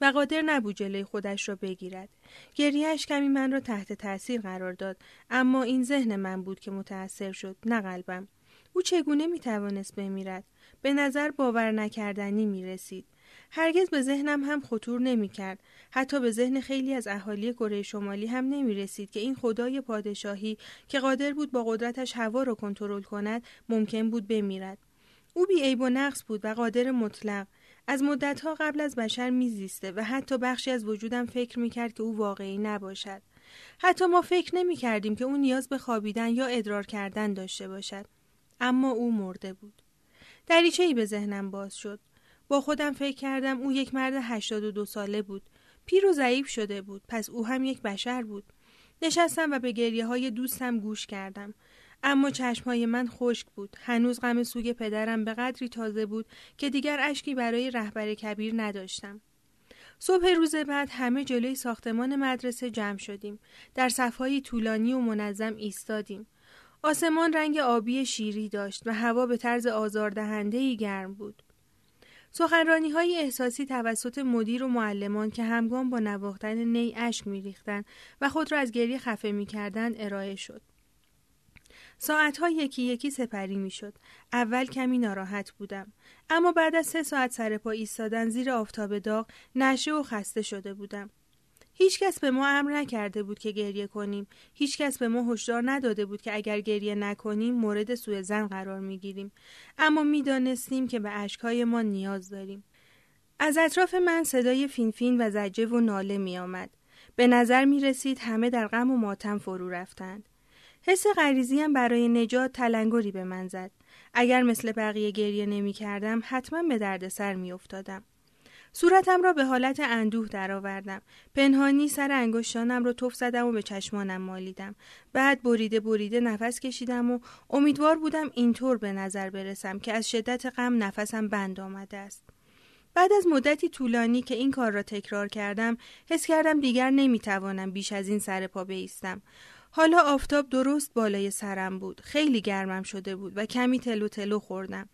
و قادر نبود جلوی خودش را بگیرد. گریه‌اش کمی من را تحت تاثیر قرار داد، اما این ذهن من بود که متاثر شد، نه قلبم. او چگونه میتوانست بمیرد؟ به نظر باور نکردنی میرسید. هرگز به ذهنم هم خطور نمی کرد. حتی به ذهن خیلی از اهالی کره شمالی هم نمی رسید که این خدای پادشاهی که قادر بود با قدرتش هوا را کنترل کند ممکن بود بمیرد. او بی عیب و نقص بود و قادر مطلق. از مدتها قبل از بشر می زیسته و حتی بخشی از وجودم فکر می کرد که او واقعی نباشد. حتی ما فکر نمی کردیم که او نیاز به خوابیدن یا ادرار کردن داشته باشد. اما او مرده بود. دریچه‌ای به ذهنم باز شد. با خودم فکر کردم او یک مرد 82 ساله بود. پیر و ضعیف شده بود، پس او هم یک بشر بود. نشستم و به گریه‌های دوستم گوش کردم، اما چشم‌های من خشک بود. هنوز غم سوگ پدرم به قدری تازه بود که دیگر اشکی برای رهبر کبیر نداشتم. صبح روز بعد همه جلوی ساختمان مدرسه جمع شدیم. در صف‌های طولانی و منظم ایستادیم. آسمان رنگ آبی شیری داشت و هوا به طرز آزاردهنده‌ای گرم بود. سخنرانی‌های احساسی توسط مدیر و معلمان که همگام با نواختن نی اشک می‌ریختند و خود را از گریه خفه می‌کردند ارائه شد. ساعت‌ها یکی یکی سپری می‌شد. اول کمی ناراحت بودم، اما بعد از 3 ساعت سر پا ایستادن زیر آفتاب داغ نشه و خسته شده بودم. هیچ کس به ما امر نکرده بود که گریه کنیم. هیچ کس به ما هشدار نداده بود که اگر گریه نکنیم مورد سوءظن قرار میگیریم. اما میدانستیم که به اشکهای ما نیاز داریم. از اطراف من صدای فینفین و زجه و ناله می آمد. به نظر می رسید همه در غم و ماتم فرو رفتند. حس غریزی هم برای نجات تلنگری به من زد. اگر مثل بقیه گریه نمی کردم حتما به دردسر می افتادم. صورتم را به حالت اندوه درآوردم. پنهانی سر انگشتانم را تف زدم و به چشمانم مالیدم. بعد بریده بریده نفس کشیدم و امیدوار بودم اینطور به نظر برسم که از شدت غم نفسم بند آمده است. بعد از مدتی طولانی که این کار را تکرار کردم، حس کردم دیگر نمیتوانم بیش از این سر پا بایستم. حالا آفتاب درست بالای سرم بود. خیلی گرمم شده بود و کمی تلو تلو خوردم.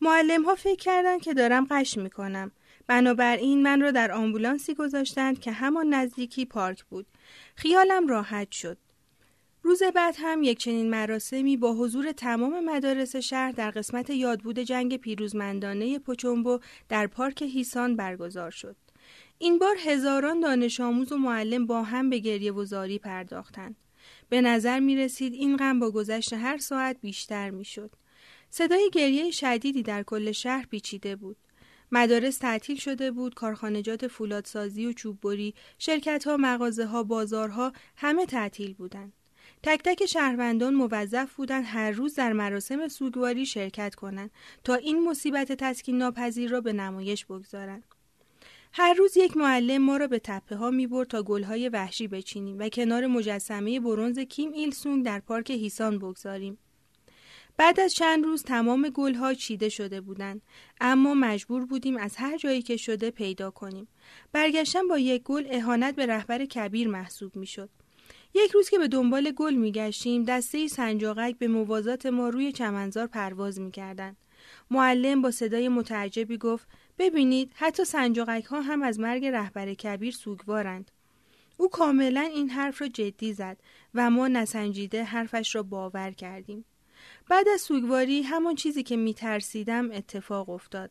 معلم ها فکر کردن که دارم غش می کنم. بنابراین من را در آمبولانسی گذاشتند که همان نزدیکی پارک بود. خیالم راحت شد. روز بعد هم یک چنین مراسمی با حضور تمام مدارس شهر در قسمت یادبود جنگ پیروزمندانه پوچونبو در پارک هیسان برگزار شد. این بار هزاران دانش آموز و معلم با هم به گریه و زاری پرداختند. به نظر می رسید این غم با گذشت هر ساعت بیشتر می شد. صدای گریه شدیدی در کل شهر پیچیده بود. مدارس تعطیل شده بود، کارخانجات فولادسازی و چوببری، شرکت‌ها، مغازه‌ها، بازارها همه تعطیل بودند. تک تک شهروندان موظف بودند هر روز در مراسم سوگواری شرکت کنند تا این مصیبت تسکین ناپذیر را به نمایش بگذارند. هر روز یک معلم ما را به تپه ها می برد تا گلهای وحشی بچینیم و کنار مجسمه برنز کیم ایل سونگ در پارک هیسان بگذاریم. بعد از چند روز تمام گلها چیده شده بودند، اما مجبور بودیم از هر جایی که شده پیدا کنیم. برگشتن با یک گل اهانت به رهبر کبیر محسوب می شد. یک روز که به دنبال گل می گشتیم، دسته‌ای سنجاقک به موازات ما روی چمنزار پرواز می کردن. معلم با صدای متعجبی گفت: ببینید، حتی سنجاقک ها هم از مرگ رهبر کبیر سوگوارند. او کاملا این حرف را جدی زد و ما نسنجیده حرفش را باور کردیم. بعد از سوگواری همان چیزی که می ترسیدم اتفاق افتاد.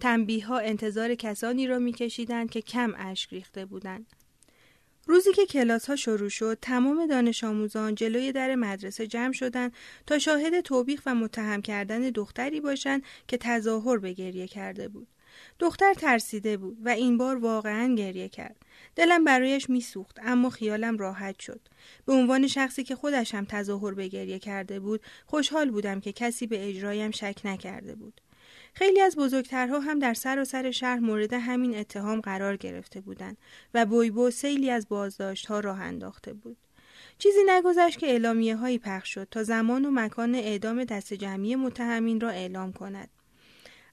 تنبیه ها انتظار کسانی را می کشیدند که کم اشک ریخته بودند. روزی که کلاس ها شروع شد، تمام دانش آموزان جلوی در مدرسه جمع شدند تا شاهد توبیخ و متهم کردن دختری باشند که تظاهر به گریه کرده بود. دختر ترسیده بود و این بار واقعاً گریه کرد. دلم برایش میسوخت، اما خیالم راحت شد. به عنوان شخصی که خودش هم تظاهر به گریه کرده بود، خوشحال بودم که کسی به اجرایم شک نکرده بود. خیلی از بزرگترها هم در سراسر شهر مورد همین اتهام قرار گرفته بودند و بویبو سیلی از بازداشت‌ها راه انداخته بود. چیزی نگذشت که اعلامیه‌هایی پخش شد تا زمان و مکان اعدام دست جمعی متهمین را اعلام کند.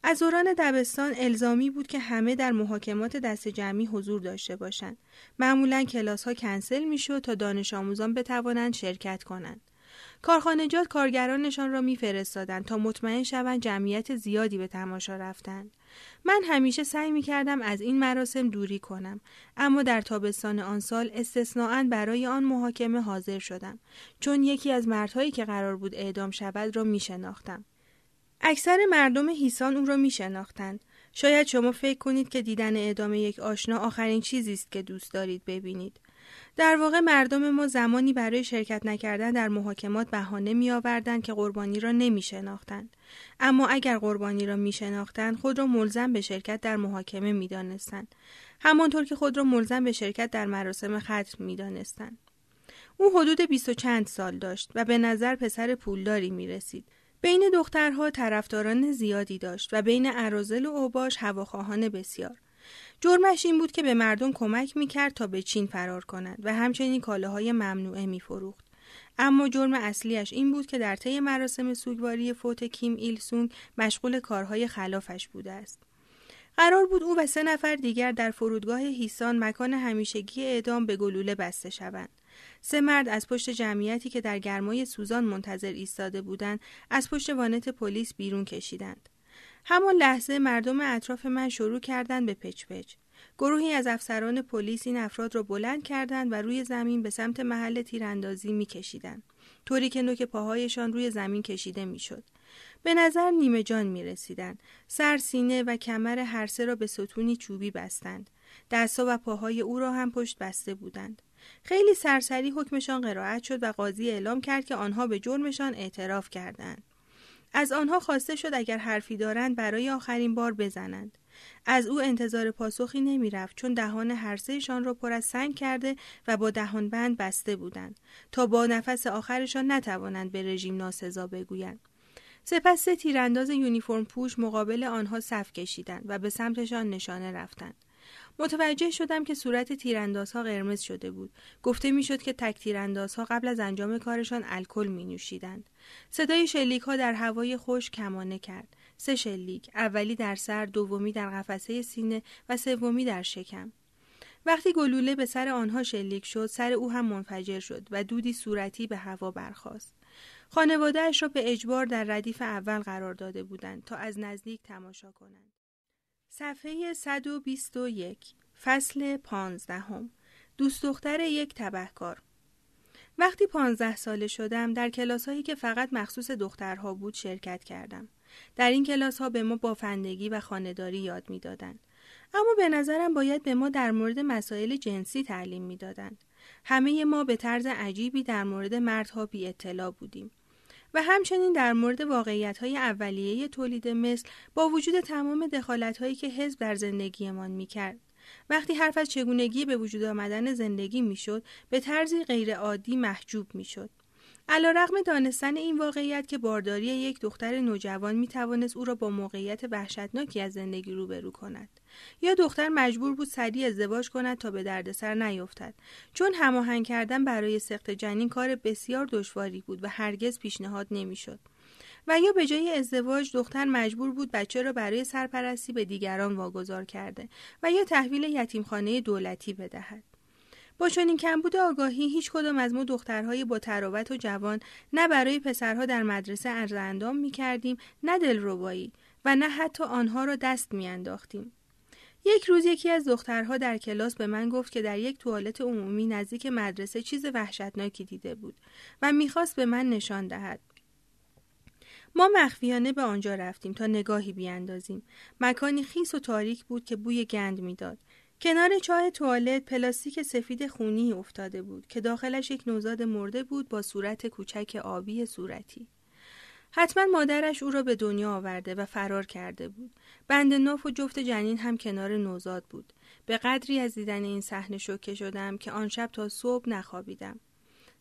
از دوران دبستان الزامی بود که همه در محاکمات دست جمعی حضور داشته باشند. معمولاً کلاس‌ها کنسل می‌شد تا دانش آموزان بتوانند شرکت کنند. کارخانجات کارگرانشان را می‌فرستادند تا مطمئن شوند جمعیت زیادی به تماشا رفتند. من همیشه سعی می‌کردم از این مراسم دوری کنم، اما در تابستان آن سال استثناءاً برای آن محاکمه حاضر شدم، چون یکی از مردهایی که قرار بود اعدام شود را می‌شناختم. اکثر مردم هیسان او را می‌شناختند. شاید شما فکر کنید که دیدن اعدام یک آشنا آخرین چیزی است که دوست دارید ببینید. در واقع مردم ما زمانی برای شرکت نکردن در محاکمات بهانه می‌آوردند که قربانی را نمی‌شناختند. اما اگر قربانی را می‌شناختند، خود را ملزم به شرکت در محاکمه می‌دانستند، همانطور که خود را ملزم به شرکت در مراسم ختم می‌دانستند. او حدود 20 و چند سال داشت و به نظر پسر پولداری می‌رسید. بین دخترها طرفداران زیادی داشت و بین اراذل و اوباش هواخواهان بسیار. جرمش این بود که به مردم کمک میکرد تا به چین فرار کنند و همچنین کالاهای ممنوعه میفروخت. اما جرم اصلیش این بود که در طی مراسم سوگواری فوت کیم ایل سونگ مشغول کارهای خلافش بوده است. قرار بود او و 3 نفر دیگر در فرودگاه هیسان، مکان همیشگی اعدام، به گلوله بسته شوند. 3 مرد از پشت جمعیتی که در گرمای سوزان منتظر ایستاده بودند، از پشت وانت پلیس بیرون کشیدند. همان لحظه مردم اطراف من شروع کردند به پچ پچ. گروهی از افسران پلیس این افراد را بلند کردند و روی زمین به سمت محل تیراندازی می‌کشیدند، طوری که نوک پاهایشان روی زمین کشیده می‌شد. به نظر نیمه جان می‌رسیدند. سر، سینه و کمر هر سه را به ستونی چوبی بستند. دست‌ها و پاهای او را هم پشت بسته بودند. خیلی سرسری حکمشان قرائت شد و قاضی اعلام کرد که آنها به جرمشان اعتراف کردند. از آنها خواسته شد اگر حرفی دارند برای آخرین بار بزنند. از او انتظار پاسخی نمی رفت، چون دهان هر سه‌شان را پر از سنگ کرده و با دهانبند بسته بودند تا با نفس آخرشان نتوانند به رژیم ناسزا بگویند. سپس 3 تیرانداز یونیفرم پوش مقابل آنها صف کشیدند و به سمتشان نشانه رفتند. متوجه شدم که صورت تیراندازها قرمز شده بود. گفته میشد که تک تیراندازها قبل از انجام کارشان الکل می نوشیدند. صدای شلیک ها در هوای خشک کمانه کرد. 3 شلیک، اولی در سر، دومی در قفسه سینه و سومی در شکم. وقتی گلوله به سر آنها شلیک شد، سر او هم منفجر شد و دودی صورتی به هوا برخاست. خانواده‌اش را به اجبار در ردیف اول قرار داده بودند تا از نزدیک تماشا کنند. صفحه 121، فصل 15. دوست دختر یک تبهکار. وقتی 15 ساله شدم، در کلاس‌هایی که فقط مخصوص دخترها بود شرکت کردم. در این کلاس‌ها به ما بافندگی و خانه‌داری یاد می‌دادند. اما به نظرم باید به ما در مورد مسائل جنسی تعلیم می‌دادند. همه ما به طرز عجیبی در مورد مردها بی اطلاع بودیم و همچنین در مورد واقعیت‌های اولیه تولید مثل با وجود تمام دخالت‌هایی که حزب در زندگیمان می‌کرد. وقتی حرف از چگونگی به وجود آمدن زندگی میشد، به طرزی غیرعادی محجوب میشد. علیرغم دانستن این واقعیت که بارداری یک دختر نوجوان میتوانست او را با موقعیت وحشتناکی از زندگی روبرو کند، یا دختر مجبور بود سریع ازدواج کند تا به دردسر نیفتد، چون هماهنگ کردن برای سقط جنین کار بسیار دشواری بود و هرگز پیشنهاد نمیشد، و یا به جای ازدواج دختر مجبور بود بچه را برای سرپرستی به دیگران واگذار کرده و یا تحویل یتیمخانه دولتی بدهد. با چنین کمبود آگاهی، هیچ کدام از ما دخترهای با تراوت و جوان نه برای پسرها در مدرسه ارزندام می کردیم، نه دلربایی و نه حتی آنها را دست می انداختیم. یک روز یکی از دخترها در کلاس به من گفت که در یک توالت عمومی نزدیک مدرسه چیز وحشتناکی دیده بود و می‌خواست به من نشان دهد. ما مخفیانه به آنجا رفتیم تا نگاهی بیاندازیم. مکانی خیس و تاریک بود که بوی گند میداد. کنار چاه توالت پلاستیک سفید خونی افتاده بود که داخلش یک نوزاد مرده بود با صورت کوچک آبی صورتی. حتما مادرش او را به دنیا آورده و فرار کرده بود. بند ناف و جفت جنین هم کنار نوزاد بود. به قدری از دیدن این صحنه شوکه شدم که آن شب تا صبح نخوابیدم.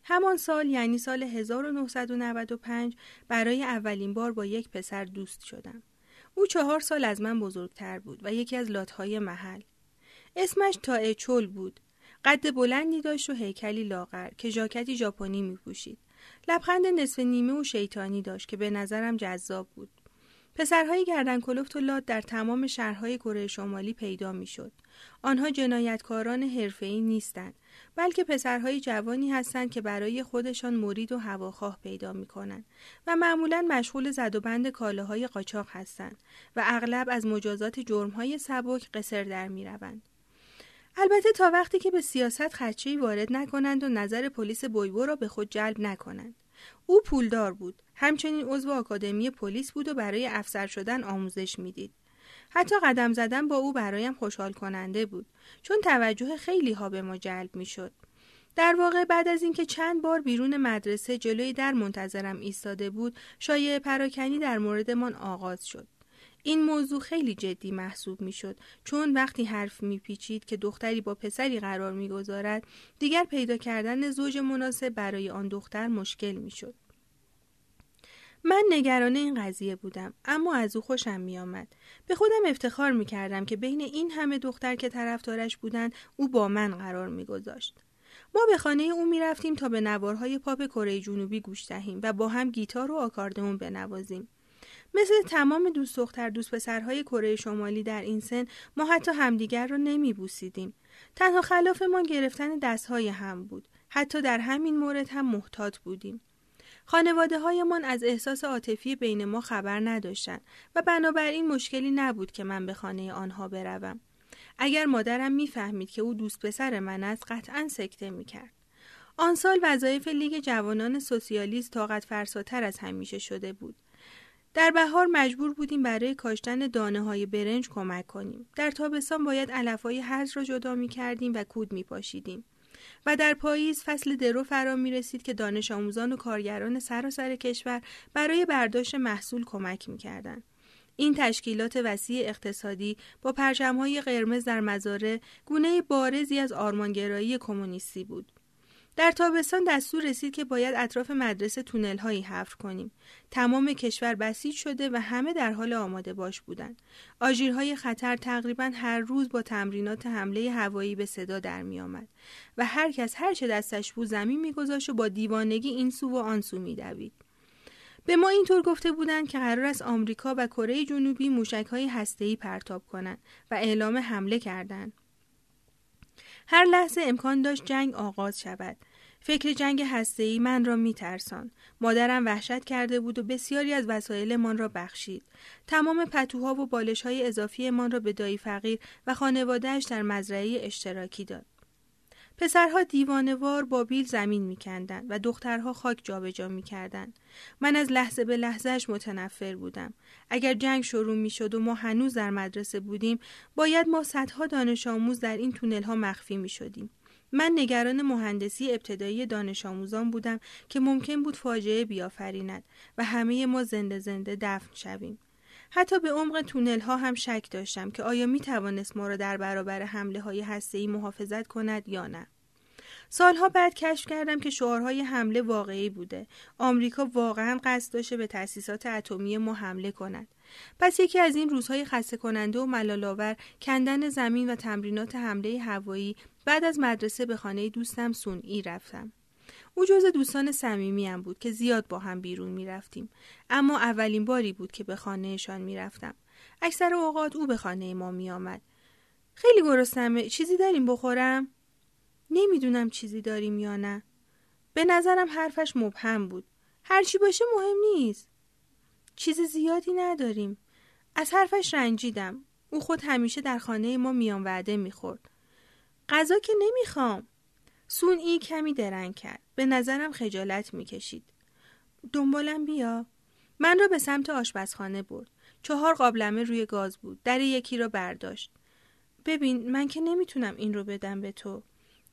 همان سال، یعنی سال 1995، برای اولین بار با یک پسر دوست شدم. او 4 سال از من بزرگتر بود و یکی از لاتهای محل. اسمش تاچول بود. قد بلندی داشت و هیکلی لاغر که ژاکتی ژاپنی می‌پوشید. لبخند نصف نیمه و شیطانی داشت که به نظرم جذاب بود. پسرهای گردن کلفت و لات در تمام شهرهای کره شمالی پیدا میشد. آنها جنایتکاران حرفه‌ای نیستند، بلکه پسرهای جوانی هستند که برای خودشان مرید و هواخواه پیدا میکنند و معمولاً مشغول زد و بند کالاهای قاچاق هستند و اغلب از مجازات جرمهای سبک قصر در میروند. البته تا وقتی که به سیاست خدشه‌ای وارد نکنند و نظر پلیس بویبو را به خود جلب نکنند. او پولدار بود، همچنین عضو آکادمی پلیس بود و برای افسر شدن آموزش میدید. حتی قدم زدن با او برایم خوشحال کننده بود، چون توجه خیلی ها به ما جلب میشد. در واقع بعد از اینکه چند بار بیرون مدرسه جلوی در منتظرم ایستاده بود، شایعه پراکنی در موردمان آغاز شد. این موضوع خیلی جدی محسوب میشد، چون وقتی حرف میپیچید که دختری با پسری قرار میگذارد، دیگر پیدا کردن زوج مناسب برای آن دختر مشکل میشد. من نگران این قضیه بودم، اما از او خوشم میآمد. به خودم افتخار میکردم که بین این همه دختر که طرفدارش بودند، او با من قرار میگذاشت. ما به خانه او میرفتیم تا به نوارهای پاپ کره جنوبی گوش دهیم و با هم گیتار و آکاردئون بنوازیم. مثل تمام دوست دختر دوست پسرهای کره شمالی در این سن، ما حتی همدیگر را نمی بوسیدیم. تنها خلافمان گرفتن دستهای هم بود. حتی در همین مورد هم محتاط بودیم. خانواده هایمان از احساس عاطفی بین ما خبر نداشتند و بنابراین مشکلی نبود که من به خانه آنها بروم. اگر مادرم می فهمید که او دوست پسر من است، قطعاً سکته می کرد. آن سال وظایف لیگ جوانان سوسیالیست طاقت فرساتر از همیشه شده بود. در بهار مجبور بودیم برای کاشتن دانه‌های برنج کمک کنیم. در تابستان باید علف‌های هرز را جدا می‌کردیم و کود می‌پاشیدیم. و در پاییز فصل درو فرا می‌رسید که دانش آموزان و کارگران سراسر کشور برای برداشت محصول کمک می‌کردند. این تشکیلات وسیع اقتصادی با پرچم‌های قرمز در مزارع، گونه بارزی از آرمانگرایی کمونیستی بود. در تابستان دستور رسید که باید اطراف مدرسه تونل‌هایی حفر کنیم. تمام کشور بسیج شده و همه در حال آماده باش بودند. آژیرهای خطر تقریباً هر روز با تمرینات حمله هوایی به صدا در می‌آمد و هر کس هر چه دستش بود زمین می‌گذاشت و با دیوانگی این سو و آن سو می‌دوید. به ما اینطور گفته بودند که قرار است آمریکا و کره جنوبی موشک‌های هسته‌ای پرتاب کنند و اعلام حمله کردند. هر لحظه امکان داشت جنگ آغاز شود. فکر جنگ هسته‌ای من را می‌ترسان. مادرم وحشت کرده بود و بسیاری از وسایل من را بخشید. تمام پتوها و بالش‌های اضافی من را به دایی فقیر و خانواده‌اش در مزرعه اشتراکی داد. پسرها دیوانه‌وار با بیل زمین می‌کندند و دخترها خاک جابجا می‌کردند. من از لحظه به لحظه‌اش متنفر بودم. اگر جنگ شروع می‌شد و ما هنوز در مدرسه بودیم، باید ما صدها دانش آموز در این تونل‌ها مخفی می‌شدیم. من نگران مهندسی ابتدایی دانش آموزان بودم که ممکن بود فاجعه بیافریند و همه ما زنده زنده دفن شویم. حتی به عمق تونل ها هم شک داشتم که آیا می توانست ما را در برابر حمله های هسته‌ای محافظت کند یا نه. سالها بعد کشف کردم که شعارهای حمله واقعی بوده. آمریکا واقعا قصد داشته به تأسیسات اتمی ما حمله کند. پس یکی از این روزهای خسته کننده و ملال‌آور کندن زمین و تمرینات حمله هوایی، بعد از مدرسه به خانه دوستم سونئی رفتم. او جز دوستان صمیمیم بود که زیاد با هم بیرون می رفتیم. اما اولین باری بود که به خانهشان می رفتم. اکثر اوقات او به خانه ما می آمد. خیلی گرسنمه. چیزی داریم بخورم؟ نمیدونم چیزی داریم یا نه. به نظرم حرفش مبهم بود. هر چی باشه مهم نیست. چیز زیادی نداریم. از حرفش رنجیدم. او خود همیشه در خانه ما میان وعده میخورد. غذا که نمیخوام. سونئی کمی درنگ کرد. به نظرم خجالت میکشید. دنبالم بیا. من را به سمت آشپزخانه برد. 4 قابلمه روی گاز بود. در یکی را برداشت. ببین، من که نمیتونم این رو بدم به تو.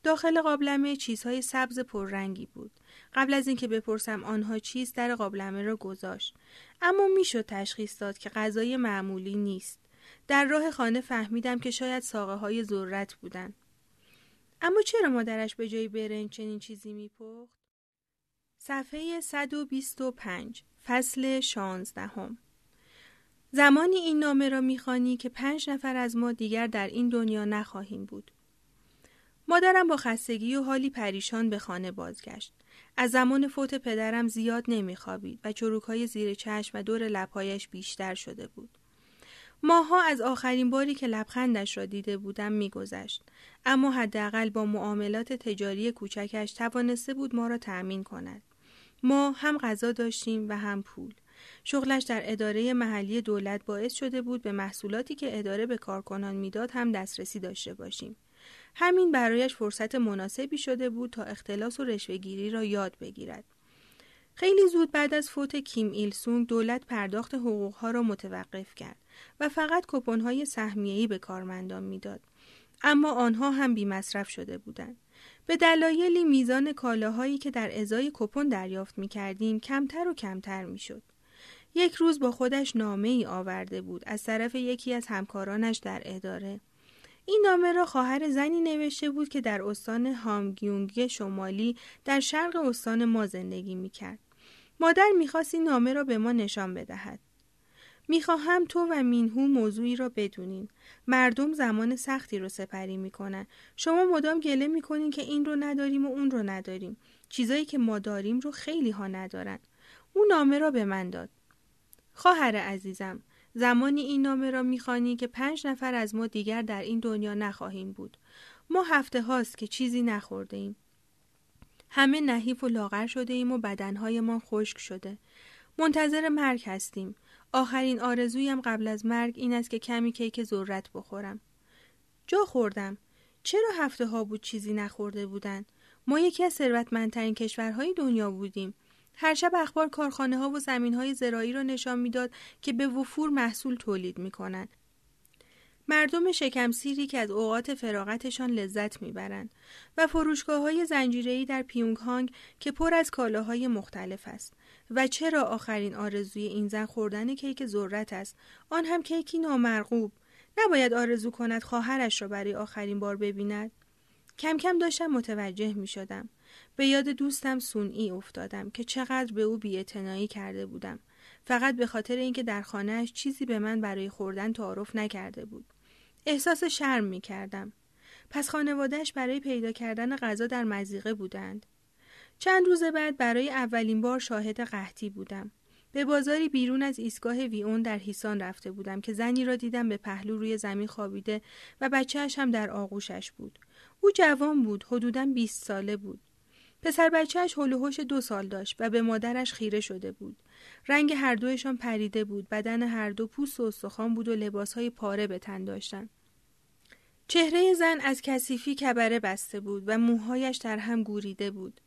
داخل قابلمه چیزهای سبز پررنگی بود. قبل از اینکه بپرسم آنها چیز، در قابلمه را گذاشت. اما میشد تشخیص داد که غذای معمولی نیست. در راه خانه فهمیدم که شاید ساقه‌های ذرت بودن. اما چرا مادرش به جای برنج چنین چیزی میپخت؟ صفحه 125، فصل 16. زمانی این نامه را میخوانی که 5 نفر از ما دیگر در این دنیا نخواهیم بود. مادرم با خستگی و حالی پریشان به خانه بازگشت. از زمان فوت پدرم زیاد نمیخوابید و چروکهای زیر چشم و دور لبهایش بیشتر شده بود. ماها از آخرین باری که لبخندش را دیده بودم میگذشت، اما حداقل با معاملات تجاری کوچکش توانسته بود ما را تأمین کند. ما هم غذا داشتیم و هم پول. شغلش در اداره محلی دولت باعث شده بود به محصولاتی که اداره به کارکنان میداد هم دسترسی داشته باشیم. همین برایش فرصت مناسبی شده بود تا اختلاس و رشوه‌گیری را یاد بگیرد. خیلی زود بعد از فوت کیم ایل سونگ، دولت پرداخت حقوقها را متوقف کرد و فقط کوپن‌های سهمیه‌ای به کارمندان میداد. اما آنها هم بی‌مصرف شده بودند. به دلایلی میزان کالاهایی که در ازای کوپن دریافت می‌کردیم کمتر و کمتر می‌شد. یک روز با خودش نامه‌ای آورده بود از طرف یکی از همکارانش در اداره. این نامه را خواهر زنی نوشته بود که در استان هامگیونگ شمالی در شرق استان ما زندگی میکرد. مادر میخواست این نامه را به ما نشان بدهد. میخواهم تو و مینهو موضوعی را بدونین. مردم زمان سختی را سپری میکنن. شما مدام گله میکنین که این رو نداریم و اون رو نداریم. چیزایی که ما داریم رو خیلی ها ندارن. اون نامه را به من داد. خواهر عزیزم، زمانی این نامه را میخوانی که 5 نفر از ما دیگر در این دنیا نخواهیم بود. ما هفته هاست که چیزی نخورده ایم. همه نحیف و لاغر شده ایم و بدنهای ما خشک شده. منتظر مرگ هستیم. آخرین آرزویم قبل از مرگ این است که کمی کیک ذرت بخورم. جا خوردم. چرا هفته ها بود چیزی نخورده بودن؟ ما یکی از ثروتمندترین کشورهای دنیا بودیم. هر شب اخبار کارخانه ها و زمین های زراعی را نشان میداد که به وفور محصول تولید می کنند. مردم شکم سیری که از اوقات فراغتشان لذت می برند و فروشگاه های زنجیره‌ای در پیونگ‌یانگ که پر از کالاهای مختلف است. و چرا آخرین آرزوی این زن خوردن کیک ذرت است، آن هم کیکی نامرغوب. نباید آرزو کند خواهرش را برای آخرین بار ببیند. کم کم داشتم متوجه می شدم. به یاد دوستم سونئی افتادم که چقدر به او بی‌اعتنایی کرده بودم، فقط به خاطر اینکه در خانه‌اش چیزی به من برای خوردن تعارف نکرده بود. احساس شرم می کردم. پس خانواده‌اش برای پیدا کردن غذا در مضیقه بودند. چند روز بعد برای اولین بار شاهد قحطی بودم. به بازاری بیرون از ایستگاه ویون در هیسان رفته بودم که زنی را دیدم به پهلو روی زمین خوابیده و بچه‌اش هم در آغوشش بود. او جوان بود، حدوداً 20 ساله بود. پسر بچهش هول و هوش 2 سال داشت و به مادرش خیره شده بود. رنگ هر دویشان پریده بود، بدن هر دو پوست و استخوان بود و لباسهای پاره به تن داشتند. چهره زن از کثیفی کبره بسته بود و موهایش در هم گوریده بود.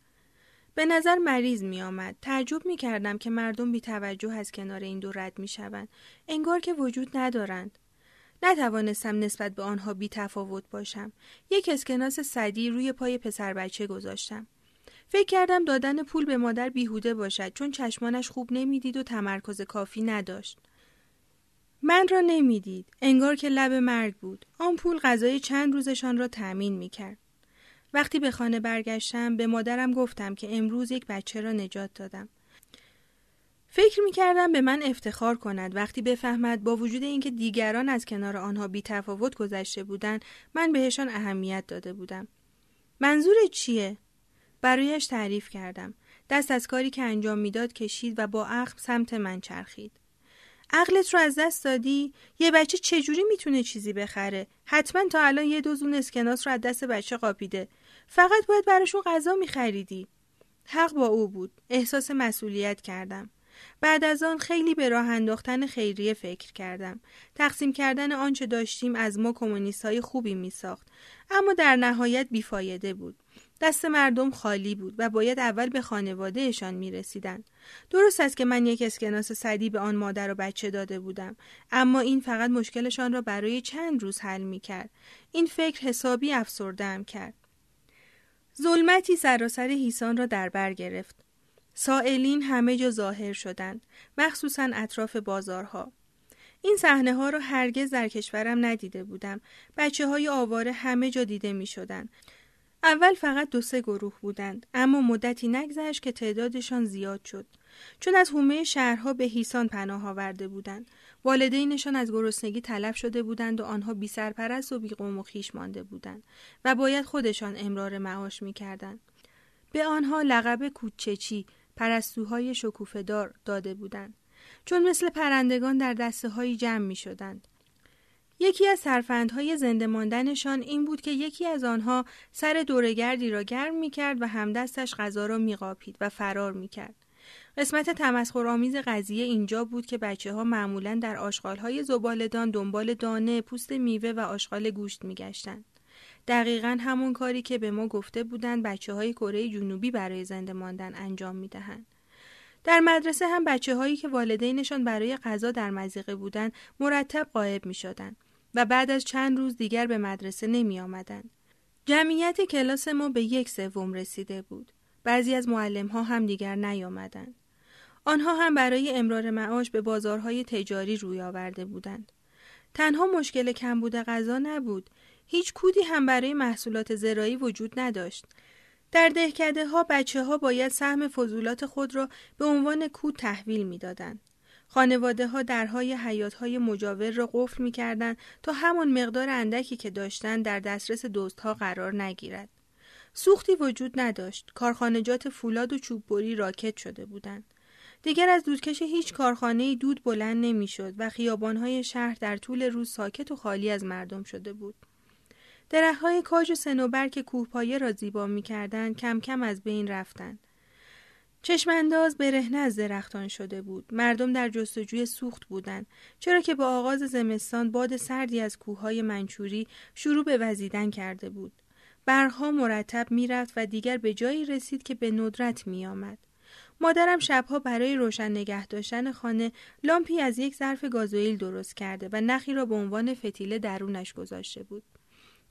به نظر مریض می آمد. تعجب می کردم که مردم بی توجه از کنار این دو رد می شوند. انگار که وجود ندارند. نتوانستم نسبت به آنها بی تفاوت باشم. یک اسکناس سدی روی پای پسر بچه گذاشتم. فکر کردم دادن پول به مادر بیهوده باشد چون چشمانش خوب نمیدید و تمرکز کافی نداشت. من را نمیدید. انگار که لب مرگ بود. آن پول غذای چند روزشان را تأمین میکرد. وقتی به خانه برگشتم به مادرم گفتم که امروز یک بچه را نجات دادم. فکر میکردم به من افتخار کند وقتی بفهمد با وجود اینکه دیگران از کنار آنها بی‌تفاوت گذشته بودند من بهشان اهمیت داده بودم. منظور چیه؟ برایش تعریف کردم. دست از کاری که انجام میداد کشید و با اخم سمت من چرخید. عقلت رو از دست دادی؟ یه بچه چجوری میتونه چیزی بخره؟ حتما تا الان یه دوزون اسکناس رو از دست بچه قاپیده. فقط باید براشون غذا میخریدی. حق با او بود. احساس مسئولیت کردم. بعد از آن خیلی به راه انداختن خیریه فکر کردم. تقسیم کردن آنچه داشتیم از ما کمونیست‌های خوبی میساخت، اما در نهایت بیفایده بود. دست مردم خالی بود و باید اول به خانوادهشان میرسیدن. درست است که من یک اسکناس سدی به آن مادر و بچه داده بودم، اما این فقط مشکلشان را برای چند روز حل میکرد. این فکر حسابی افسرده‌ام کرد. ظلمتی سراسر هیسان را در بر گرفت. سائلین همه جا ظاهر شدند، مخصوصاً اطراف بازارها. این صحنه ها را هرگز در کشورم ندیده بودم. بچه های آواره همه جا دیده می شدند. اول فقط 2-3 گروه بودند، اما مدتی نگذشت که تعدادشان زیاد شد، چون از حومه شهرها به هیسان پناه آورده بودند. والدینشان از گرسنگی تلف شده بودند و آنها بی سرپرست و بی قوم و خویش مانده بودند و باید خودشان امرار معاش می‌کردند. به آنها لقب کوچچی، پرستوهای شکوفه‌دار داده بودند، چون مثل پرندگان در دسته‌هایی جمع می‌شدند. یکی از سرفندهای زنده ماندنشان این بود که یکی از آنها سر دورگردی را گرم می‌کرد و همدستش غذا را می‌قاپید و فرار می‌کرد. قسمت تمسخرآمیز قضیه اینجا بود که بچه‌ها معمولاً در آشغال‌های زباله‌دان دنبال دانه، پوست میوه و آشغال گوشت می‌گشتند. دقیقاً همون کاری که به ما گفته بودند بچه‌های کره جنوبی برای زنده ماندن انجام می‌دهند. در مدرسه هم بچه‌هایی که والدینشان برای غذا در مضیقه بودند مرتب غایب می‌شدند و بعد از چند روز دیگر به مدرسه نمی آمدن. جمعیت کلاس ما به 1/3 رسیده بود. بعضی از معلم ها هم دیگر نیامدند. آنها هم برای امرار معاش به بازارهای تجاری روی آورده بودند. تنها مشکل کمبود غذا نبود. هیچ کودی هم برای محصولات زراعی وجود نداشت. در دهکده ها بچه ها باید سهم فضولات خود را به عنوان کود تحویل می دادند. خانواده ها درهای حیاط های مجاور را قفل می کردند تا همان مقدار اندکی که داشتند در دسترس دوست ها قرار نگیرد. سوختی وجود نداشت. کارخانجات فولاد و چوب‌بری راکت شده بودند. دیگر از دودکش هیچ کارخانه‌ای دود بلند نمی شد و خیابان های شهر در طول روز ساکت و خالی از مردم شده بود. درخت‌های کاج و سنوبر که کوهپایه را زیبا می کردند کم کم از بین رفتند. چشمانداز برهنه از درختان شده بود. مردم در جستجوی سوخت بودند، چرا که با آغاز زمستان باد سردی از کوههای منچوری شروع به وزیدن کرده بود. برق‌ها مرتب میرفت و دیگر به جایی رسید که به ندرت میآمد. مادرم شبها برای روشن نگه داشتن خانه لامپی از یک ظرف گازوئیل درست کرده و نخی را به عنوان فتیله درونش گذاشته بود.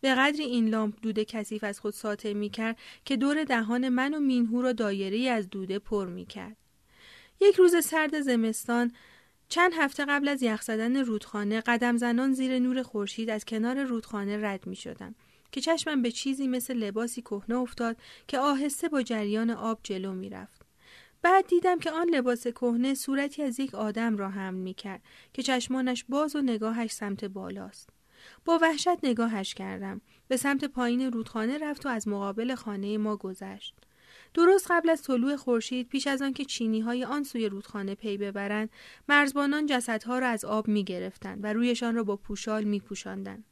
به قدری این لامپ دود کثیف از خود ساطع می‌کرد که دور دهان من و مینهو را دایره‌ای از دوده پر می‌کرد. یک روز سرد زمستان، چند هفته قبل از یخ زدن رودخانه، قدم زنان زیر نور خورشید از کنار رودخانه رد می‌شدم که چشمم به چیزی مثل لباسی کهنه افتاد که آهسته با جریان آب جلو می‌رفت. بعد دیدم که آن لباس کهنه صورتی از یک آدم را حمل می‌کرد که چشمانش باز و نگاهش سمت بالاست. با وحشت نگاهش کردم. به سمت پایین رودخانه رفت و از مقابل خانه ما گذشت. درست قبل از طلوع خورشید، پیش از آن که چینی‌های آن سوی رودخانه پی ببرند، مرزبانان جسدها را از آب می‌گرفتند و رویشان را با پوشال می‌پوشاندند.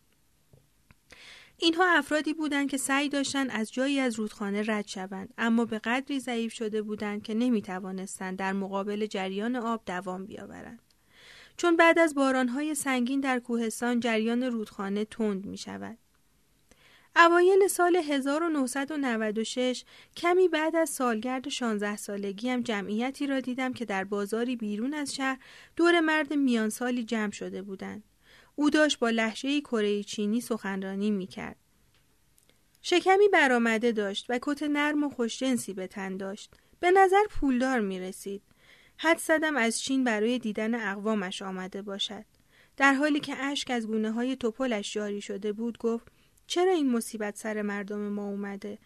اینها افرادی بودند که سعی داشتند از جایی از رودخانه رد شوند، اما به قدری ضعیف شده بودند که نمی‌توانستند در مقابل جریان آب دوام بیاورند. چون بعد از باران‌های سنگین در کوهستان جریان رودخانه تند می‌شود. اوایل سال 1996 کمی بعد از سالگرد 16 سالگی هم جمعیتی را دیدم که در بازاری بیرون از شهر دور مرد میان سالی جمع شده بودند. او داشت با لهجه کره چینی سخنرانی می‌کرد. شکمی برآمده داشت و کت نرم و خوشجنسی به تن داشت. به نظر پولدار می‌رسید. حد زدم از چین برای دیدن اقوامش آمده باشد. در حالی که اشک از گونه‌های توپلش جاری شده بود گفت: چرا این مصیبت سر مردم ما اومده؟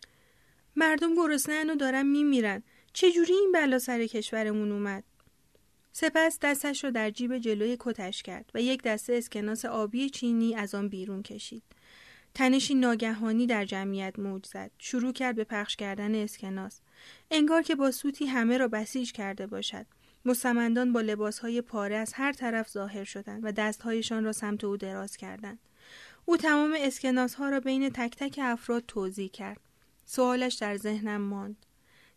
مردم گرسنه‌اند و دارن میمیرن. چجوری این بلا سر کشورمون اومد؟ سپس دستش رو در جیب جلوی کتش کرد و یک دسته اسکناس آبی چینی از آن بیرون کشید. تنشی ناگهانی در جمعیت موج زد. شروع کرد به پخش کردن اسکناس. انگار که با صوتی همه را بسیج کرده باشد. مستمندان با لباسهای پاره از هر طرف ظاهر شدند و دستهایشان را سمت او دراز کردند. او تمام اسکناس‌ها را بین تک تک افراد توزیع کرد. سوالش در ذهنم ماند.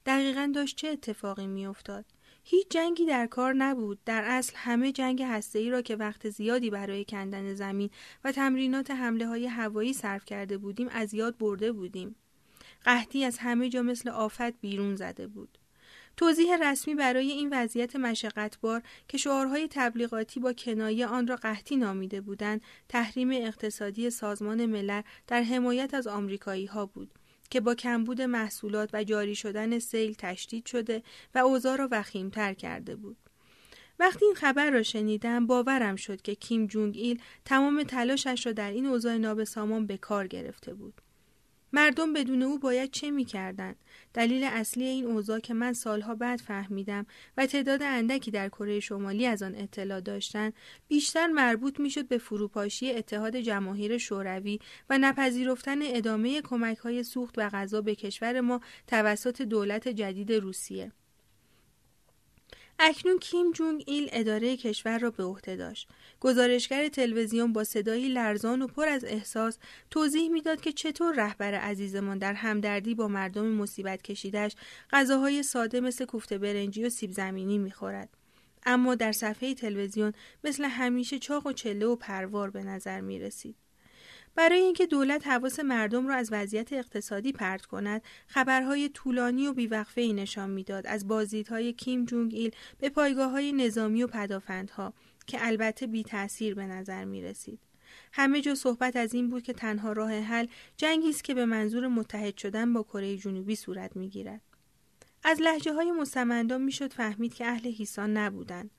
دقیقاً داشت چه اتفاقی می‌افتاد؟ هیچ جنگی در کار نبود. در اصل همه جنگ هسته‌ای را که وقت زیادی برای کندن زمین و تمرینات حمله‌های هوایی صرف کرده بودیم از یاد برده بودیم. قحطی از همه جا مثل آفت بیرون زده بود. توضیح رسمی برای این وضعیت مشقتبار که شعارهای تبلیغاتی با کنایه آن را قحطی نامیده بودند، تحریم اقتصادی سازمان ملل در حمایت از آمریکایی‌ها بود که با کمبود محصولات و جاری شدن سیل تشدید شده و اوضاع را وخیم‌تر کرده بود. وقتی این خبر را شنیدم باورم شد که کیم جونگ ایل تمام تلاشش را در این اوضاع نابسامان به کار گرفته بود. مردم بدون او باید چه می‌کردند؟ دلیل اصلی این اوضاع که من سالها بعد فهمیدم و تعداد اندکی در کره شمالی از آن اطلاع داشتند، بیشتر مربوط می‌شد به فروپاشی اتحاد جماهیر شوروی و نپذیرفتن ادامه کمک‌های سوخت و غذا به کشور ما توسط دولت جدید روسیه. اکنون کیم جونگ ایل اداره کشور را به عهده داشت. گزارشگر تلویزیون با صدایی لرزان و پر از احساس توضیح میداد که چطور رهبر عزیزمان در همدردی با مردم مصیبت کشیده‌اش غذاهای ساده مثل کوفته برنجی و سیب زمینی میخورد. اما در صفحه تلویزیون مثل همیشه چاق و چله و پروار به نظر میرسید. برای اینکه دولت حواس مردم را از وضعیت اقتصادی پرت کند، خبرهای طولانی و بیوقفه‌ای نشان میداد از بازدیدهای کیم جونگ ایل به پایگاه‌های نظامی و پدافندها که البته بی تأثیر به نظر می رسید. همه جا صحبت از این بود که تنها راه حل جنگی است که به منظور متحد شدن با کره جنوبی صورت می گیرد. از لهجه‌های مستمندان میشد فهمید که اهل هیسان نبودند.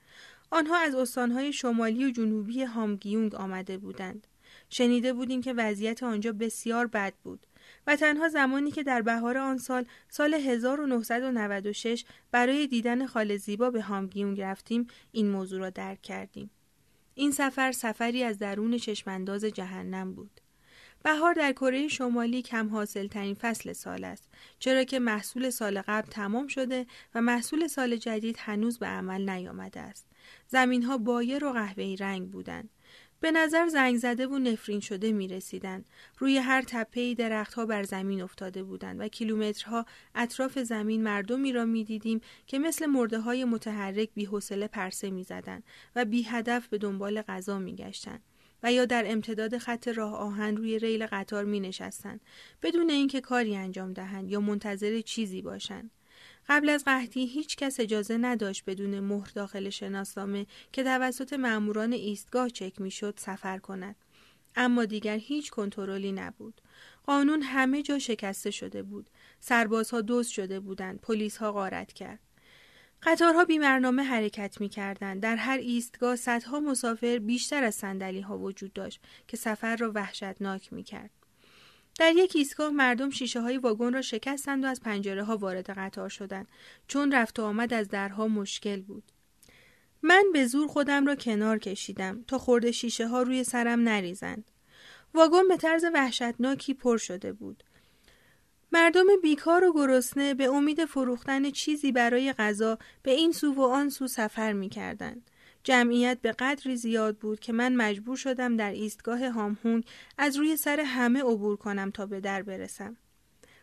آنها از استان‌های شمالی و جنوبی هامگیونگ آمده بودند. شنیده بودیم که وضعیت آنجا بسیار بد بود و تنها زمانی که در بهار آن سال 1996 برای دیدن خاله زیبا به هامگیونگ رفتیم این موضوع را درک کردیم. این سفر سفری از درون چشمانداز جهنم بود. بهار در کره شمالی کم حاصل ترین فصل سال است، چرا که محصول سال قبل تمام شده و محصول سال جدید هنوز به عمل نیامده است. زمین‌ها بایر و قهوه‌ای رنگ بودند. به نظر زنگ زده و نفرین شده می رسیدن. روی هر تپه‌ای درخت‌ها بر زمین افتاده بودند و کیلومترها اطراف زمین مردمی را می دیدیم که مثل مرده‌های متحرک بی‌حوصله پرسه می زدند و بی هدف به دنبال غذا می گشتند و یا در امتداد خط راه آهن روی ریل قطار می نشستند بدون اینکه کاری انجام دهند یا منتظر چیزی باشند. قبل از قحطی هیچ کس اجازه نداشت بدون مهر داخل شناسنامه که توسط ماموران ایستگاه چک میشد سفر کند. اما دیگر هیچ کنترلی نبود. قانون همه جا شکسته شده بود. سربازها دزد شده بودند. پلیسها غارت کرد. قطارها بی‌برنامه حرکت می‌کردند. در هر ایستگاه صدها مسافر بیشتر از صندلی‌ها وجود داشت که سفر را وحشتناک می‌کرد. در یک ایستگاه مردم شیشه‌های واگن را شکستند و از پنجره‌ها وارد قطار شدند، چون رفت و آمد از درها مشکل بود. من به زور خودم را کنار کشیدم تا خورد شیشه‌ها روی سرم نریزند. واگن به طرز وحشتناکی پر شده بود. مردم بیکار و گرسنه به امید فروختن چیزی برای غذا به این سو و آن سو سفر می‌کردند. جمعیت به قدری زیاد بود که من مجبور شدم در ایستگاه هامهونگ از روی سر همه عبور کنم تا به در برسم.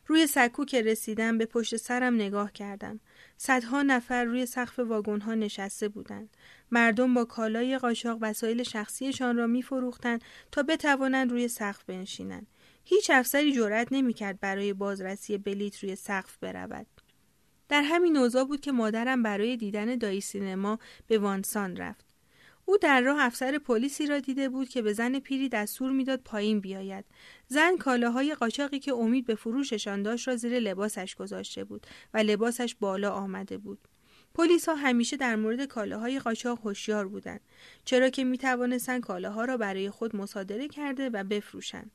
روی سکو که رسیدم به پشت سرم نگاه کردم. صدها نفر روی سقف واگن‌ها نشسته بودند. مردم با کالای قاچاق وسایل شخصیشان را می‌فروختند تا بتوانند روی سقف بنشینند. هیچ افسری جرأت نمی‌کرد برای بازرسی بلیت روی سقف برود. در همین اوضاع بود که مادرم برای دیدن دایی سینما به وانسان رفت. او در راه افسر پلیسی را دیده بود که به زن پیری دستور میداد پایین بیاید. زن کالاهای قاچاقی که امید به فروششان داشت را زیر لباسش گذاشته بود و لباسش بالا آمده بود. پلیس‌ها همیشه در مورد کالاهای قاچاق هوشیار بودند، چرا که میتوانستند کالاها را برای خود مصادره کرده و بفروشند.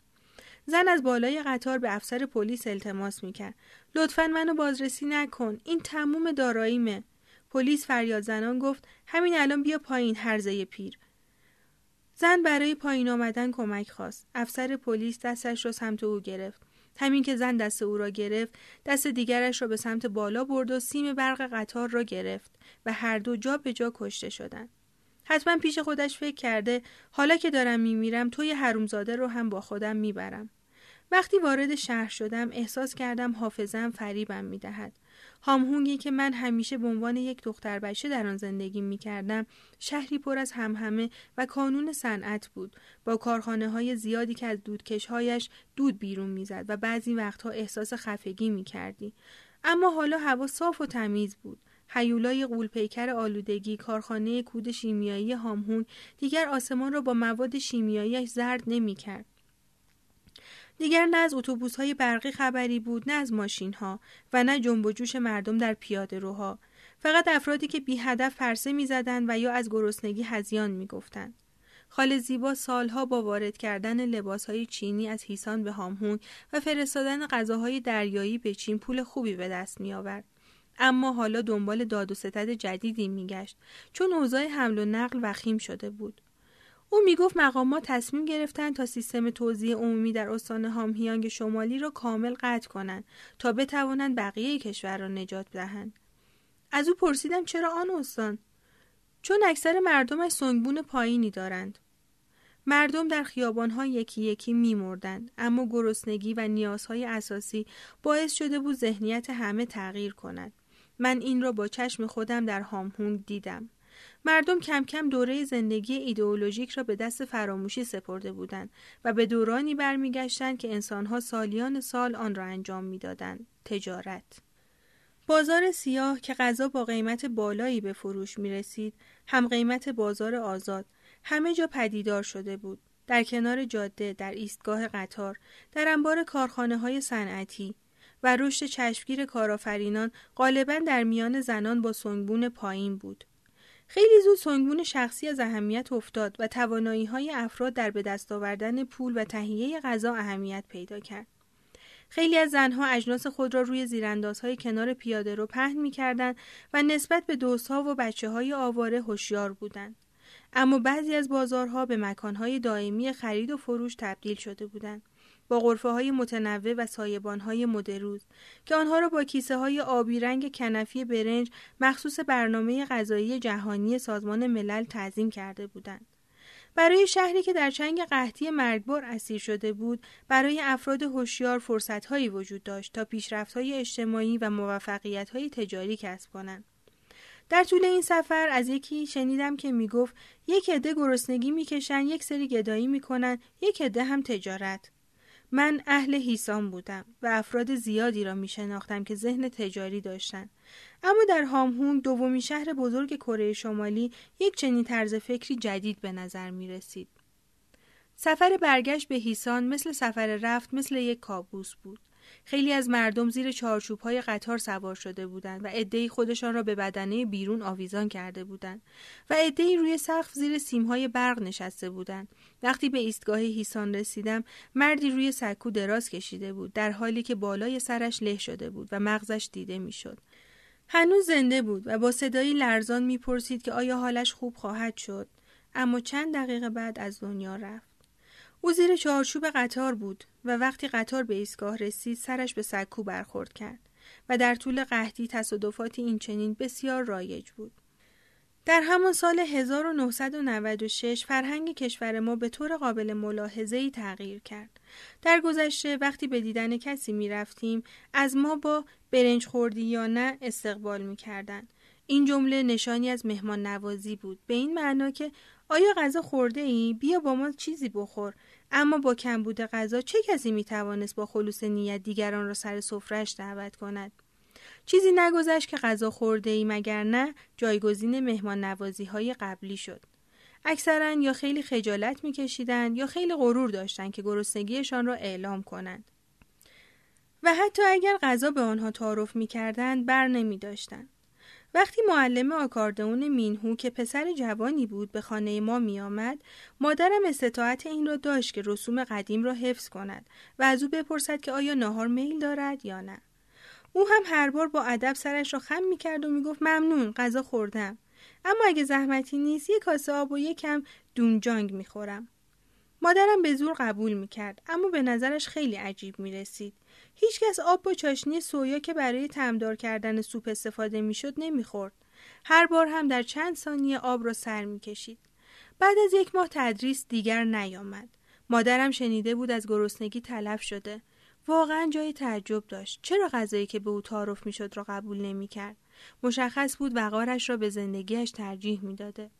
زن از بالای قطار به افسر پلیس التماس میکرد. لطفاً منو بازرسی نکن، این تموم داراییمه. پلیس فریاد زنان گفت همین الان بیا پایین هرزه پیر. زن برای پایین آمدن کمک خواست. افسر پلیس دستش را سمت او گرفت. همین که زن دست او را گرفت، دست دیگرش را به سمت بالا برد و سیم برق قطار را گرفت و هر دو جا به جا کشته شدند. حتما پیش خودش فکر کرده حالا که دارم میمیرم توی حرومزاده رو هم با خودم میبرم. وقتی وارد شهر شدم احساس کردم حافظه‌ام فریبم میدهد. هامهونگی که من همیشه به عنوان یک دختر بچه در آن زندگی میکردم، شهری پر از همهمه و کانون صنعت بود، با کارخانه‌های زیادی که از دودکش‌هایش دود بیرون میزد و بعضی وقتها احساس خفگی میکردی. اما حالا هوا صاف و تمیز بود. هیولای غول‌پیکر آلودگی کارخانه کود شیمیایی هامهونگ دیگر آسمان را با مواد شیمیایی‌اش زرد نمی‌کرد. دیگر نه از اتوبوس‌های برقی خبری بود، نه از ماشین‌ها و نه جنب و جوش مردم در پیاده‌روها. فقط افرادی که بی هدف فرسه می‌زدند و یا از گرسنگی هذیان می‌گفتند. خاله زیبا سالها با وارد کردن لباس‌های چینی از هیسان به هامهونگ و فرستادن غذاهای دریایی به چین پول خوبی به دست می‌آورد. اما حالا دنبال داد و ستد جدیدی میگشت، چون اوضاع حمل و نقل وخیم شده بود. او میگفت مقامات تصمیم گرفتن تا سیستم توزیع عمومی در استان هامهیانگ شمالی را کامل قطع کنند تا بتوانند بقیه کشور را نجات دهند. از او پرسیدم چرا آن استان؟ چون اکثر مردمش سنگبون پایینی دارند. مردم در خیابان‌ها یکی یکی می‌مردند، اما گرسنگی و نیازهای اساسی باعث شده بود ذهنیت همه تغییر کند. من این را با چشم خودم در هامهونگ دیدم. مردم کم کم دوره زندگی ایدئولوژیک را به دست فراموشی سپرده بودند و به دورانی برمیگشتند که انسان‌ها سالیان سال آن را انجام می‌دادند، تجارت. بازار سیاه که غذا با قیمت بالایی به فروش می‌رسید، هم قیمت بازار آزاد همه جا پدیدار شده بود. در کنار جاده، در ایستگاه قطار، در انبار کارخانه‌های صنعتی و رشد چشمگیر کارآفرینان غالباً در میان زنان با سنگبون پایین بود. خیلی زود سنگبون شخصی از اهمیت افتاد و توانایی‌های افراد در به دست آوردن پول و تهیه غذا اهمیت پیدا کرد. خیلی از زنها اجناس خود را روی زیراندازهای کنار پیاده رو پهن می‌کردند و نسبت به دوست‌ها و بچه‌های آواره هوشیار بودند. اما بعضی از بازارها به مکانهای دائمی خرید و فروش تبدیل شده بودند، با غرفه‌های متنوع و سایبان‌های مدروز که آنها را با کیسه‌های آبی رنگ کنفی برنج مخصوص برنامه غذایی جهانی سازمان ملل تعظیم کرده بودند. برای شهری که در چنگ قحطی مرگبار اسیر شده بود، برای افراد هوشیار فرصت‌هایی وجود داشت تا پیشرفت‌های اجتماعی و موفقیت‌های تجاری کسب کنند. در طول این سفر از یکی شنیدم که میگفت یک عده گرسنگی میکشن، یک سری گدایی میکنن، یک عده هم تجارت. من اهل هیسان بودم و افراد زیادی را میشناختم که ذهن تجاری داشتند. اما در هامهونگ، دومین شهر بزرگ کره شمالی، یک چنین طرز فکری جدید به نظر میرسید. سفر برگشت به هیسان مثل سفر رفت، مثل یک کابوس بود. خیلی از مردم زیر چارچوب‌های قطار سوار شده بودند و عده‌ای خودشان را به بدنه بیرون آویزان کرده بودند و عده‌ای روی سقف زیر سیم‌های برق نشسته بودند. وقتی به ایستگاه هیسان رسیدم، مردی روی سکو دراز کشیده بود، در حالی که بالای سرش له شده بود و مغزش دیده می‌شد. هنوز زنده بود و با صدایی لرزان می‌پرسید که آیا حالش خوب خواهد شد، اما چند دقیقه بعد از دنیا رفت. او زیر چارچوب قطار بود و وقتی قطار به ایستگاه رسید سرش به سکو برخورد کرد و در طول قحطی تصادفات این چنین بسیار رایج بود. در همان سال 1996 فرهنگ کشور ما به طور قابل ملاحظه‌ای تغییر کرد. در گذشته وقتی به دیدن کسی می رفتیم از ما با برنج خوردی یا نه استقبال می کردند. این جمله نشانی از مهمان نوازی بود، به این معنا که آیا غذا خورده ای؟ بیا با ما چیزی بخور. اما با کمبود غذا چه کسی می توانست با خلوص نیت دیگران را سر سفره‌اش دعوت کند؟ چیزی نگذشت که غذا خورده ای مگر نه جایگزین مهمان نوازی های قبلی شد. اکثراً یا خیلی خجالت می کشیدند یا خیلی غرور داشتند که گرسنگیشان را اعلام کنند و حتی اگر غذا به آنها تعارف می کردند بر نمی داشتند. وقتی معلم آکاردئون مینهو که پسر جوانی بود به خانه ما می آمد، مادرم استطاعت این را داشت که رسوم قدیم را حفظ کند و از او بپرسد که آیا ناهار میل دارد یا نه. او هم هر بار با ادب سرش را خم می‌کرد و می‌گفت ممنون، غذا خوردم، اما اگه زحمتی نیست یک کاسه آب و یکم دونجانگ می‌خورم. مادرم به زور قبول می‌کرد، اما به نظرش خیلی عجیب می‌رسید. هیچکس آب با چاشنی سویا که برای طعمدار کردن سوپ استفاده می‌شد نمی‌خورد. هر بار هم در چند ثانیه آب را سر می‌کشید. بعد از یک ماه تدریس دیگر نیامد. مادرم شنیده بود از گرسنگی تلف شده. واقعا جای تعجب داشت. چرا غذایی که به او تعارف میشد را قبول نمیکرد؟ مشخص بود وقارش را به زندگیش ترجیح میداده.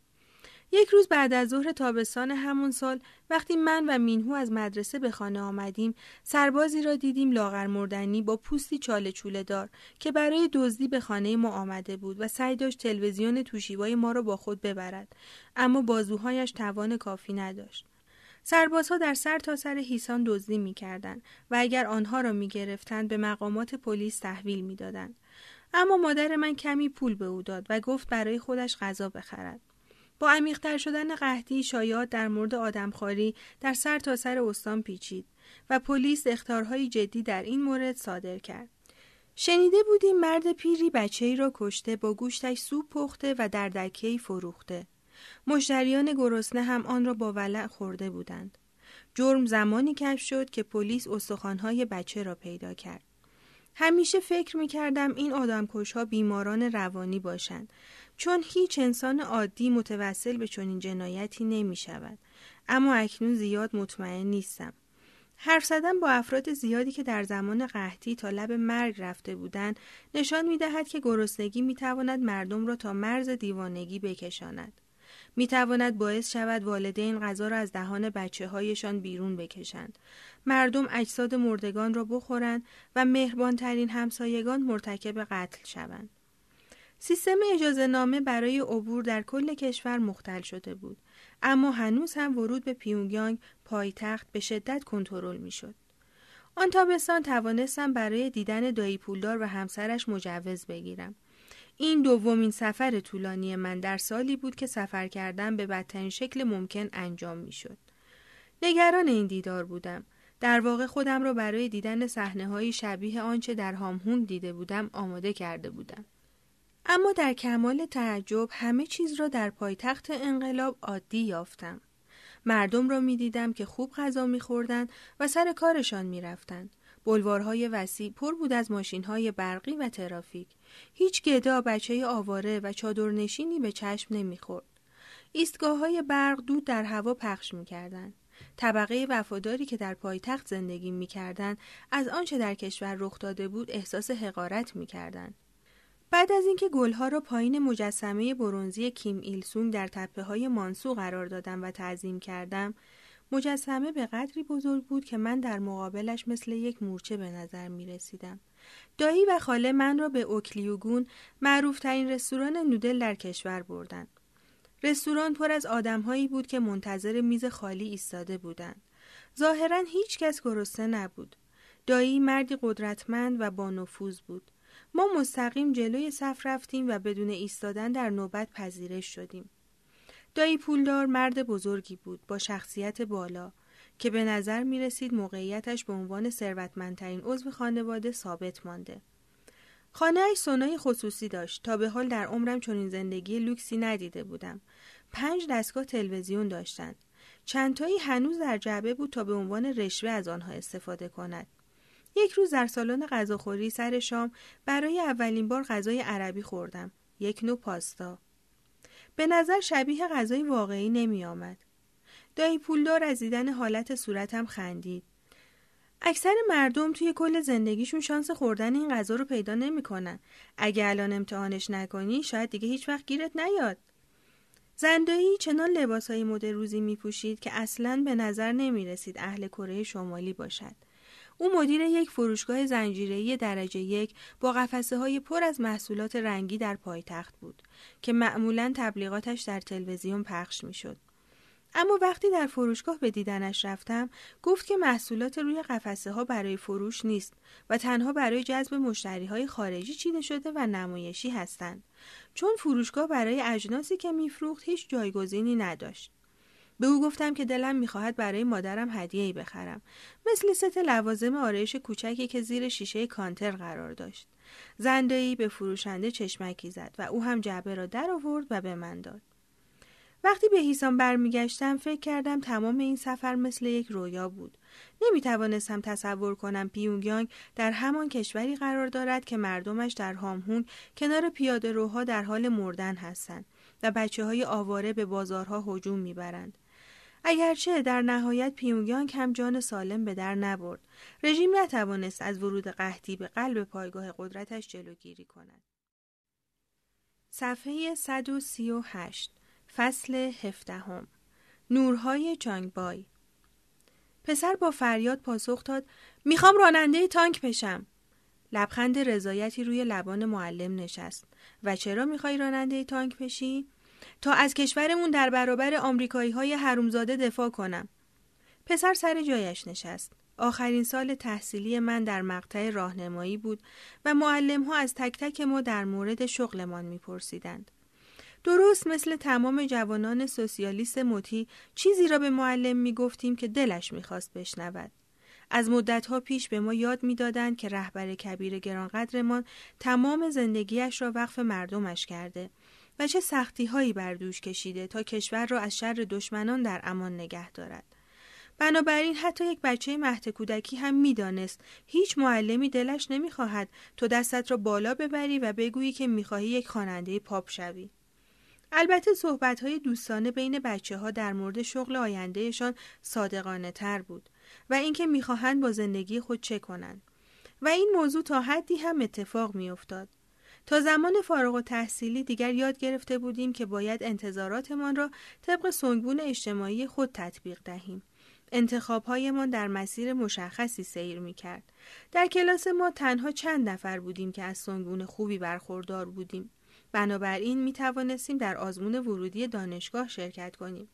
یک روز بعد از ظهر تابستان همون سال وقتی من و مینهو از مدرسه به خانه آمدیم، سربازی را دیدیم لاغر مردنی با پوستی چاله چوله دار که برای دزدی به خانه ما آمده بود و سعی داشت تلویزیون توشیبای ما را با خود ببرد، اما بازوهایش توان کافی نداشت. سربازها در سر تا سر هیسان دزدی می‌کردند و اگر آنها را می‌گرفتند به مقامات پلیس تحویل می‌دادند. اما مادر من کمی پول به او داد و گفت برای خودش غذا بخرد. با عمیق‌تر شدن قحطی شایعات در مورد آدمخواری در سر تا سر استان پیچید و پلیس اخطارهای جدی در این مورد صادر کرد. شنیده بودیم مرد پیری بچه‌ای را کشته، با گوشتش سوپ پخته و در دکه‌ای فروخته. مشتریان گرسنه هم آن را با ولع خورده بودند. جرم زمانی کشف شد که پلیس استخوان‌های بچه را پیدا کرد. همیشه فکر می‌کردم این آدمکش‌ها بیماران روانی باشند، چون هیچ انسان عادی متوسل به چنین جنایتی نمی‌شود. اما اکنون زیاد مطمئن نیستم. حرف زدن با افراد زیادی که در زمان قحطی تا لب مرگ رفته بودند نشان می‌دهد که گرسنگی می‌تواند مردم را تا مرز دیوانگی بکشاند. می تواند باعث شود والدین غذا را از دهان بچه هایشان بیرون بکشند، مردم اجساد مردگان را بخورند و مهربانترین همسایگان مرتکب قتل شوند. سیستم اجازه نامه برای عبور در کل کشور مختل شده بود، اما هنوز هم ورود به پیونگیانگ پایتخت به شدت کنترل می شد. آن تابستان توانستم برای دیدن دایی پولدار و همسرش مجوز بگیرم. این دومین سفر طولانی من در سالی بود که سفر کردن به بدترین شکل ممکن انجام می شد. نگران این دیدار بودم. در واقع خودم را برای دیدن صحنه‌های شبیه آنچه در هامهون دیده بودم آماده کرده بودم. اما در کمال تعجب همه چیز را در پایتخت انقلاب عادی یافتم. مردم را می دیدم که خوب غذا می خوردن و سر کارشان می رفتن. بلوارهای وسیع پر بود از ماشین‌های برقی و ترافیک. هیچ گدا، بچه آواره و چادرنشینی به چشم نمی‌خورد. ایستگاه‌های برق دود در هوا پخش می‌کردند. طبقه وفاداری که در پایتخت زندگی می‌کردند، از آنچه در کشور رخ داده بود احساس حقارت می‌کردند. بعد از اینکه گل‌ها را پایین مجسمه برنزی کیم ایل سونگ در تپه‌های مانسو قرار دادم و تعظیم کردم، مجسمه به قدری بزرگ بود که من در مقابلش مثل یک مورچه به نظر می رسیدم. دایی و خاله من را به اوکریوگون، معروف‌ترین رستوران نودل در کشور، بردند. رستوران پر از آدم‌هایی بود که منتظر میز خالی ایستاده بودند. ظاهراً هیچ کس گرسنه نبود. دایی مردی قدرتمند و با نفوذ بود. ما مستقیم جلوی صف رفتیم و بدون ایستادن در نوبت پذیرش شدیم. دایی پولدار مرد بزرگی بود با شخصیت بالا که به نظر می رسید موقعیتش به عنوان ثروتمندترین عضو خانواده ثابت مانده. خانه‌اش سونای خصوصی داشت. تا به حال در عمرم چنین زندگی لوکسی ندیده بودم. 5 دستگاه تلویزیون داشتند. چندتایی هنوز در جعبه بود تا به عنوان رشوه از آنها استفاده کند. یک روز در سالن غذاخوری سر شام برای اولین بار غذای عربی خوردم، یک نوع پاستا. به نظر شبیه غذای واقعی نمی آمد. دایی پولدار از دیدن حالت صورتم خندید. اکثر مردم توی کل زندگیشون شانس خوردن این غذا رو پیدا نمی‌کنن. اگه الان امتحانش نکنی شاید دیگه هیچ وقت گیرت نیاد. زندایی چنان لباسای مد روزی می‌پوشید که اصلاً به نظر نمی‌رسید اهل کره شمالی باشد. او مدیر یک فروشگاه زنجیره‌ای درجه یک با قفسه‌های پر از محصولات رنگی در پایتخت بود که معمولاً تبلیغاتش در تلویزیون پخش می‌شد. اما وقتی در فروشگاه به دیدنش رفتم، گفت که محصولات روی قفسه ها برای فروش نیست و تنها برای جذب مشتری های خارجی چیده شده و نمایشی هستند، چون فروشگاه برای اجناسی که میفروخت هیچ جایگزینی نداشت. به او گفتم که دلم میخواهد برای مادرم هدیه‌ای بخرم، مثل ست لوازم آرایش کوچکی که زیر شیشه کانتر قرار داشت. زندایی به فروشنده چشمکی زد و او هم جعبه را درآورد و به من داد. وقتی به هیسان برمیگشتم فکر کردم تمام این سفر مثل یک رویا بود. نمیتوانستم تصور کنم پیونگیانگ در همان کشوری قرار دارد که مردمش در هامهون کنار پیاده روها در حال مردن هستند و بچه‌های آواره به بازارها هجوم میبرند. اگرچه در نهایت پیونگیانگ هم جان سالم به در نبرد. رژیم نتوانست از ورود قحطی به قلب پایگاه قدرتش جلوگیری کند. صفحه 138 فصل 17 نورهای چانگبای. پسر با فریاد پاسخ داد: میخوام راننده تانک بشم. لبخند رضایتی روی لبان معلم نشست. و چرا میخوای راننده تانک بشی؟ تا از کشورمون در برابر آمریکایی‌های حرومزاده دفاع کنم. پسر سر جایش نشست. آخرین سال تحصیلی من در مقطع راهنمایی بود و معلم‌ها از تک تک ما در مورد شغلمان میپرسیدند. درست مثل تمام جوانان سوسیالیست مطیع چیزی را به معلم میگفتیم که دلش میخواست بشنود. از مدتها پیش به ما یاد میدادند که رهبر کبیر گرانقدرمان تمام زندگیش را وقف مردمش کرده و چه سختی هایی بر دوش کشیده تا کشور را از شر دشمنان در امان نگه دارد. بنابراین حتی یک بچه مهد کودکی هم میدانست هیچ معلمی دلش نمیخواهد تو دستت را بالا ببری و بگویی که میخواهی یک خواننده پاپ شوی. البته صحبت‌های دوستانه بین بچه‌ها در مورد شغل آیندهشان صادقانه تر بود و اینکه می‌خواهند با زندگی خود چه کنند و این موضوع تا حدی هم اتفاق می‌افتاد. تا زمان فارغ التحصیلی دیگر یاد گرفته بودیم که باید انتظاراتمان را طبق سنگبون اجتماعی خود تطبیق دهیم. انتخاب‌هایمان در مسیر مشخصی سیر می‌کرد. در کلاس ما تنها چند نفر بودیم که از سنگبون خوبی برخوردار بودیم. بنابراین می توانستیم در آزمون ورودی دانشگاه شرکت کنیم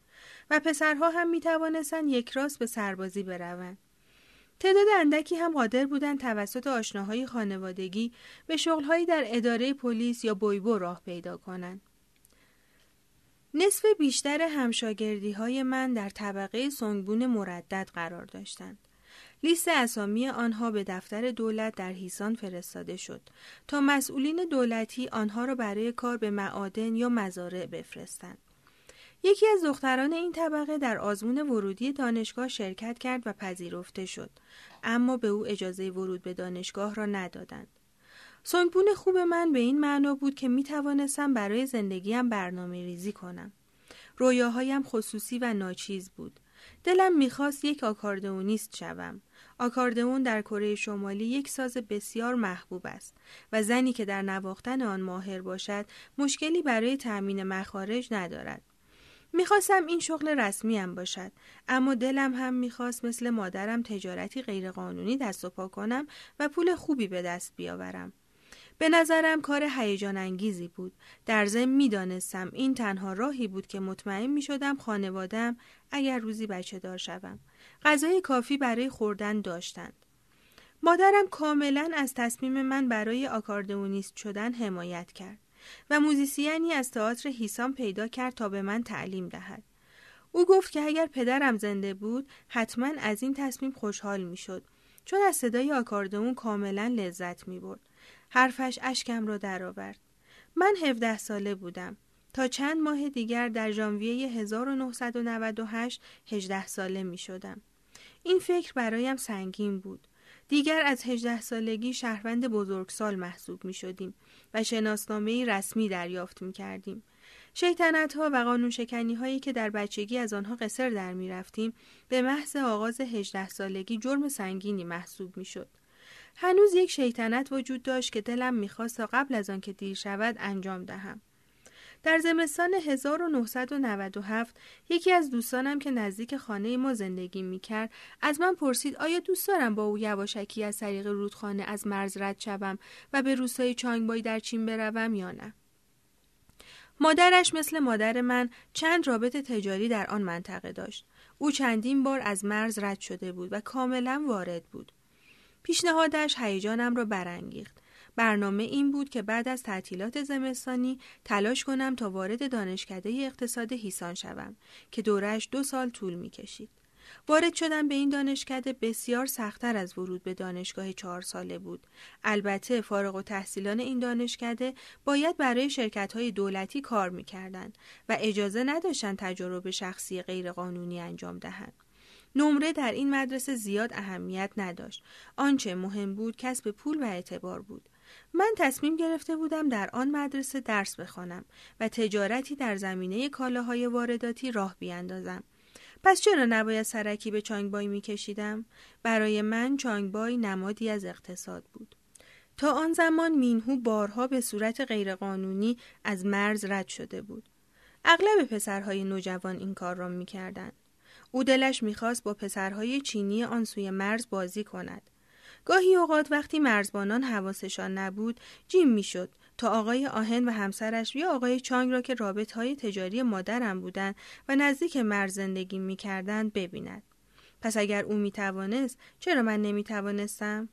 و پسرها هم می توانستند یک راست به سربازی بروند. تعداد اندکی هم قادر بودند توسط آشناهای خانوادگی به شغلهایی در اداره پلیس یا بویبو راه پیدا کنند. نصف بیشتر همشاگردی های من در طبقه سنگبون مردد قرار داشتند. لیست اسامی آنها به دفتر دولت در هیسان فرستاده شد تا مسئولین دولتی آنها را برای کار به معادن یا مزارع بفرستند. یکی از دختران این طبقه در آزمون ورودی دانشگاه شرکت کرد و پذیرفته شد، اما به او اجازه ورود به دانشگاه را ندادند. سنگبون خوب من به این معنا بود که می توانستم برای زندگیم برنامه ریزی کنم. رویاهایم خصوصی و ناچیز بود. دلم میخواست یک آکاردئونیست شوم. آکاردئون در کره شمالی یک ساز بسیار محبوب است و زنی که در نواختن آن ماهر باشد مشکلی برای تأمین مخارج ندارد. میخواستم این شغل رسمیم باشد، اما دلم هم میخواست مثل مادرم تجارتی غیرقانونی دست و پا کنم و پول خوبی به دست بیاورم. به نظرم کار هیجان انگیزی بود. در ضمن میدانستم این تنها راهی بود که مطمئن میشدم خانواده‌ام اگر روزی بچه دار شوم غذای کافی برای خوردن داشتند. مادرم کاملا از تصمیم من برای آکاردئونیست شدن حمایت کرد و موزیسیانی از تئاتر هیسان پیدا کرد تا به من تعلیم دهد. او گفت که اگر پدرم زنده بود حتما از این تصمیم خوشحال میشد، چون از صدای آکاردئون کاملا لذت میبرد. حرفش اشکم را درآورد. من 17 ساله بودم. تا چند ماه دیگر در ژانویه 1998 18 ساله می شدم. این فکر برایم سنگین بود. دیگر از 18 سالگی شهروند بزرگسال محسوب می شدیم و شناسنامه رسمی دریافت می کردیم. شیطنت ها و قانون شکنی هایی که در بچگی از آنها قصر در می رفتیم به محض آغاز 18 سالگی جرم سنگینی محسوب می شد. هنوز یک شیطنت وجود داشت که دلم می خواست تا قبل از آن که دیر شود انجام دهم. در زمستان 1997 یکی از دوستانم که نزدیک خانه ما زندگی میکرد از من پرسید آیا دوست دارم با او یواشکی از طریق رودخانه از مرز رد شوم و به روستای چانگبای در چین بروم یا نه. مادرش مثل مادر من چند رابطه تجاری در آن منطقه داشت. او چندین بار از مرز رد شده بود و کاملا وارد بود. پیشنهادش هیجانم را برانگیخت. برنامه این بود که بعد از تعطیلات زمستانی تلاش کنم تا وارد دانشکده اقتصاد هیسان شوم که دوره‌اش 2 سال طول می‌کشید. وارد شدن به این دانشکده بسیار سخت‌تر از ورود به دانشگاه 4 ساله بود. البته فارغ التحصیلان این دانشکده باید برای شرکت‌های دولتی کار می‌کردند و اجازه نداشتند تجارب شخصی غیرقانونی انجام دهند. نمره در این مدرسه زیاد اهمیت نداشت. آنچه مهم بود کسب پول و اعتبار بود. من تصمیم گرفته بودم در آن مدرسه درس بخوانم و تجارتی در زمینه کالاهای وارداتی راه بیاندازم. پس چرا نباید سرکی به چانگبای می‌کشیدم؟ برای من چانگبای نمادی از اقتصاد بود. تا آن زمان مینهو بارها به صورت غیرقانونی از مرز رد شده بود. اغلب پسرهای نوجوان این کار را می‌کردند. او دلش می‌خواست با پسرهای چینی آن سوی مرز بازی کند. گاهی اوقات وقتی مرزبانان حواسشان نبود جیم میشد تا آقای آهن و همسرش یا آقای چانگ را که رابطه‌های تجاری مادرم بودند و نزدیک مرز زندگی می‌کردند ببیند. پس اگر او می‌توانست چرا من نمی‌توانستم؟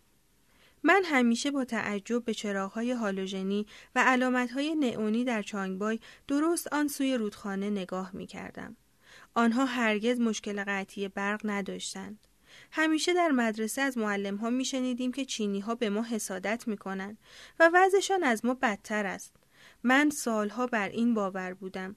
من همیشه با تعجب به چراغ‌های هالوژنی و علامت‌های نئونی در چانگبای درست آن سوی رودخانه نگاه می‌کردم. آنها هرگز مشکل قطعی برق نداشتند. همیشه در مدرسه از معلم‌ها می‌شنیدیم که چینی‌ها به ما حسادت می‌کنند و وضعشان از ما بدتر است. من سالها بر این باور بودم.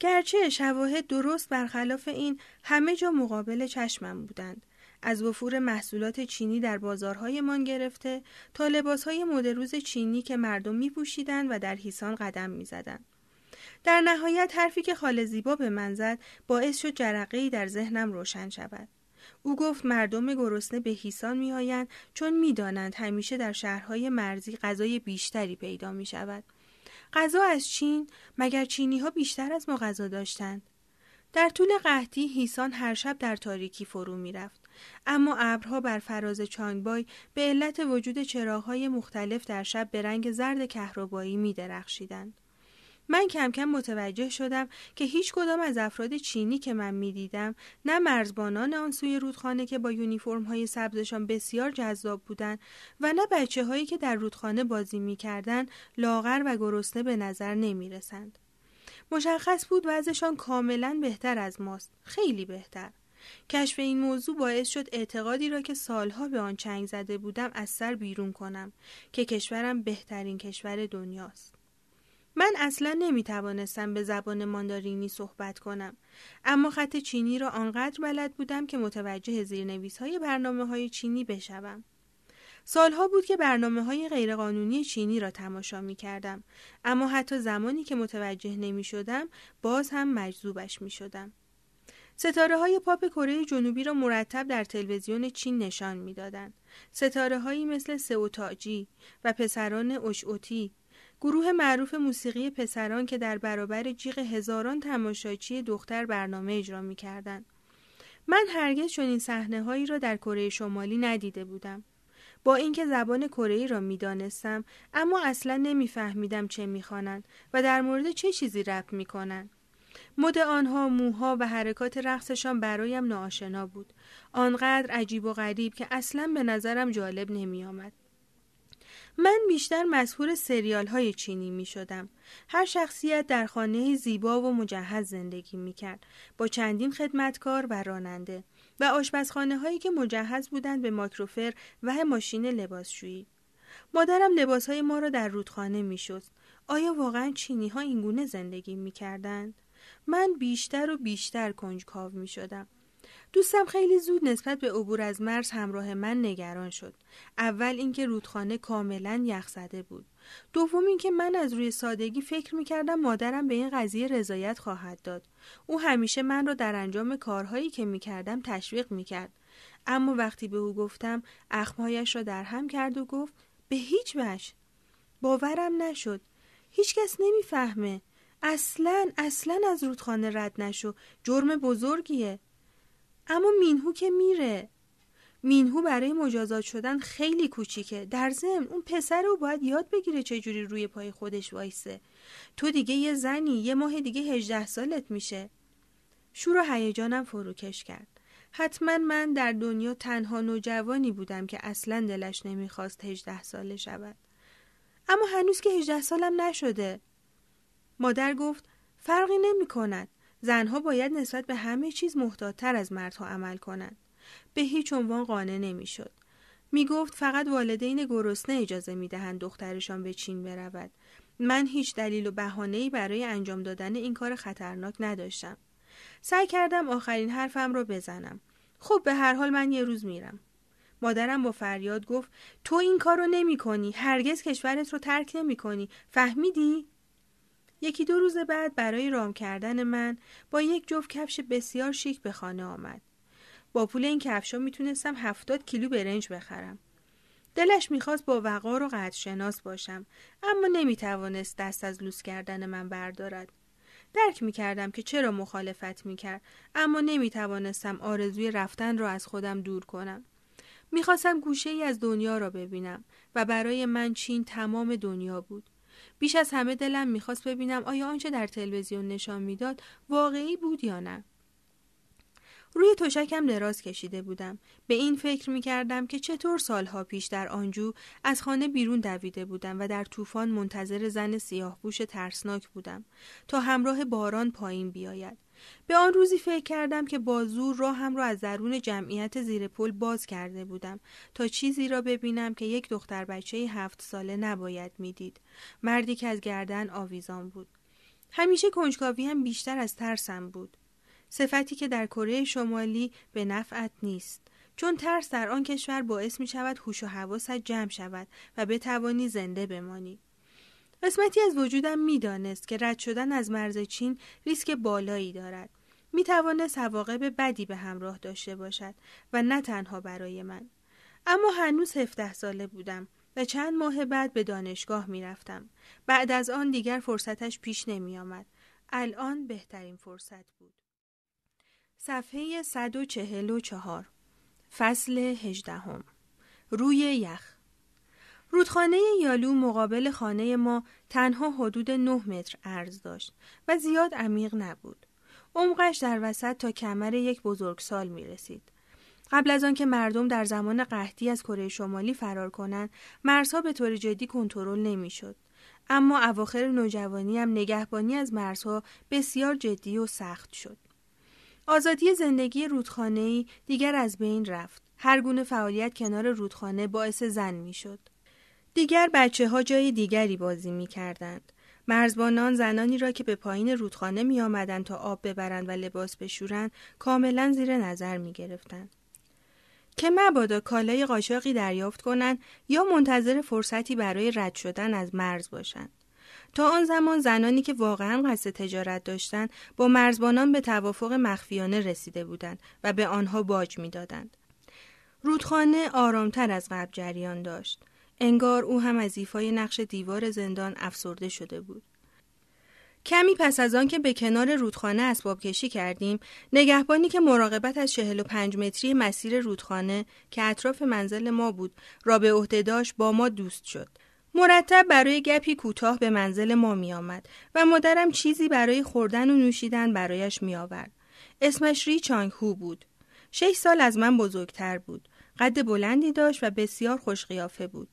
گرچه شواهد درست برخلاف این همه جا مقابل چشمم بودند. از وفور محصولات چینی در بازارهایمان گرفته تا لباس‌های مدروز چینی که مردم می‌پوشیدند و در هیسان قدم می‌زدند. در نهایت حرفی که خاله زیبا به من زد باعث شد جرقه‌ای در ذهنم روشن شود. او گفت مردم گرسنه به هیسان می‌آیند چون می‌دانند همیشه در شهرهای مرزی غذای بیشتری پیدا می‌شود. غذا از چین، مگر چینی‌ها بیشتر از ما غذا داشتند؟ در طول قحطی هیسان هر شب در تاریکی فرو می‌رفت، اما ابرها بر فراز چانگبای به علت وجود چراغ‌های مختلف در شب به رنگ زرد کهربایی می‌درخشیدند. من کم کم متوجه شدم که هیچ کدام از افراد چینی که من می‌دیدم، نه مرزبانان آن سوی رودخانه که با یونیفرم‌های سبزشان بسیار جذاب بودند و نه بچه‌هایی که در رودخانه بازی می‌کردند، لاغر و گرسنه به نظر نمی‌رسند. مشخص بود وضعشان کاملاً بهتر از ماست، خیلی بهتر. کشف این موضوع باعث شد اعتقادی را که سالها به آن چنگ زده بودم از سر بیرون کنم که کشورم بهترین کشور دنیاست. من اصلا نمیتوانستم به زبان ماندارینی صحبت کنم، اما خط چینی را آنقدر بلد بودم که متوجه زیرنویس‌های برنامه‌های چینی بشوم. سالها بود که برنامه‌های غیرقانونی چینی را تماشا می‌کردم، اما حتی زمانی که متوجه نمی‌شدم، باز هم مجذوبش می‌شدم. ستاره‌های پاپ کره جنوبی را مرتب در تلویزیون چین نشان می‌دادند. ستاره‌هایی مثل سئو تاجی و پسران اوشئوتی، گروه معروف موسیقی پسران که در برابر جیغ هزاران تماشاچی دختر برنامه اجرا می‌کردند. من هرگز چنین صحنه‌هایی را در کره شمالی ندیده بودم. با اینکه زبان کره‌ای را می‌دانستم، اما اصلاً نمی‌فهمیدم چه می‌خوانند و در مورد چه چیزی رپ می‌کنند. مد آنها، موها و حرکات رقصشان برایم ناآشنا بود. آنقدر عجیب و غریب که اصلاً به نظرم جالب نمی‌آمد. من بیشتر مسحور سریال‌های چینی می‌شدم. هر شخصیت در خانه‌ای زیبا و مجهز زندگی می‌کرد، با چندین خدمتکار و راننده و آشپزخانه‌هایی که مجهز بودند به ماکروفر و ماشین لباسشویی. مادرم لباس‌های ما را در رودخانه می‌شست. آیا واقعاً چینی‌ها اینگونه زندگی می‌کردند؟ من بیشتر و بیشتر کنجکاو می‌شدم. دوستم خیلی زود نسبت به عبور از مرز همراه من نگران شد. اول اینکه رودخانه کاملا یخ زده بود. دوم اینکه من از روی سادگی فکر می‌کردم مادرم به این قضیه رضایت خواهد داد. او همیشه من را در انجام کارهایی که می‌کردم تشویق می‌کرد. اما وقتی به او گفتم، اخمهایش را در هم کرد و گفت: به هیچ وجه. باورم نشد. هیچکس نمی‌فهمه. اصلاً از رودخانه رد نشو. جرم بزرگیه. اما مینهو که میره. مینهو برای مجازات شدن خیلی کوچیکه. در ضمن اون پسر رو باید یاد بگیره چجوری روی پای خودش وایسه. تو دیگه یه زنی، یه ماه دیگه 18 سالت میشه. شور و هیجانم فروکش کرد. حتما من در دنیا تنها نوجوانی بودم که اصلا دلش نمیخواست 18 ساله شود. اما هنوز که 18 سالم نشده. مادر گفت فرقی نمی کند. زنها باید نسبت به همه چیز محتاط‌تر از مردها عمل کنند. به هیچ عنوان قانع نمی‌شد. می‌گفت فقط والدین گرسنه اجازه می‌دهند دخترشان به چین برود. من هیچ دلیل و بهانه‌ای برای انجام دادن این کار خطرناک نداشتم. سعی کردم آخرین حرفم را بزنم. خب به هر حال من یه روز میرم. مادرم با فریاد گفت تو این کار رو نمی‌کنی. هرگز کشورت رو ترک نمی‌کنی. فهمیدی؟ یکی دو روز بعد برای رام کردن من با یک جفت کفش بسیار شیک به خانه آمد. با پول این کفشا میتونستم 70 کیلو برنج بخرم. دلش میخواست با وقار و قدرشناس باشم، اما نمیتوانست دست از لوس کردن من بردارد. درک میکردم که چرا مخالفت میکرد، اما نمیتوانستم آرزوی رفتن را از خودم دور کنم. میخواستم گوشه ای از دنیا را ببینم و برای من چین تمام دنیا بود. بیش از همه دلم میخواست ببینم آیا آنچه در تلویزیون نشان میداد واقعی بود یا نه. روی تشکم دراز کشیده بودم. به این فکر میکردم که چطور سالها پیش در آنجو از خانه بیرون دویده بودم و در طوفان منتظر زن سیاه‌پوش ترسناک بودم تا همراه باران پایین بیاید. به آن روزی فکر کردم که با زور راهم را از درون جمعیت زیر پل باز کرده بودم تا چیزی را ببینم که یک دختر بچه 7 ساله نباید میدید. مردی که از گردن آویزان بود. همیشه کنجکاوی هم بیشتر از ترسم بود. صفتی که در کره شمالی به نفعت نیست. چون ترس در آن کشور باعث می شود هوش و حواست جمع شود و بتوانی زنده بمانی. قسمتی از وجودم می دانست که رد شدن از مرز چین ریسک بالایی دارد. می توانست عواقب بدی به همراه داشته باشد و نه تنها برای من. اما هنوز 17 ساله بودم و چند ماه بعد به دانشگاه می رفتم. بعد از آن دیگر فرصتش پیش نمی آمد. الان بهترین فرصت بود. صفحه 144 فصل 18 روی یخ. رودخانه یالو مقابل خانه ما تنها حدود 9 متر عرض داشت و زیاد عمیق نبود. عمقش در وسط تا کمر یک بزرگسال می رسید. قبل از آن که مردم در زمان قحطی از کره شمالی فرار کنند، مرزها به طور جدی کنترل نمی شد. اما اواخر نوجوانی هم نگهبانی از مرزها بسیار جدی و سخت شد. آزادی زندگی رودخانه‌ای دیگر از بین رفت. هر گونه فعالیت کنار رودخانه باعث زن می شد. دیگر بچه ها جای دیگری بازی می کردند. مرزبانان زنانی را که به پایین رودخانه می آمدند تا آب ببرند و لباس بشورند کاملا زیر نظر می گرفتند. که مبادا کالای قاچاقی دریافت کنند یا منتظر فرصتی برای رد شدن از مرز باشند. تا آن زمان زنانی که واقعا قصد تجارت داشتند با مرزبانان به توافق مخفیانه رسیده بودند و به آنها باج می دادند. رودخانه آرامتر از قبل جریان داشت. انگار او هم از ایفای نقش دیوار زندان افسرده شده بود. کمی پس از آن که به کنار رودخانه اسباب کشی کردیم، نگهبانی که مراقبت از 45 متری مسیر رودخانه که اطراف منزل ما بود را به عهده داشت با ما دوست شد. مرتب برای گپی کوتاه به منزل ما می آمد و مادرم چیزی برای خوردن و نوشیدن برایش می آورد. اسمش ری چانگ هو بود. 6 سال از من بزرگتر بود. قد بلندی داشت و بسیار خوش قیافه بود.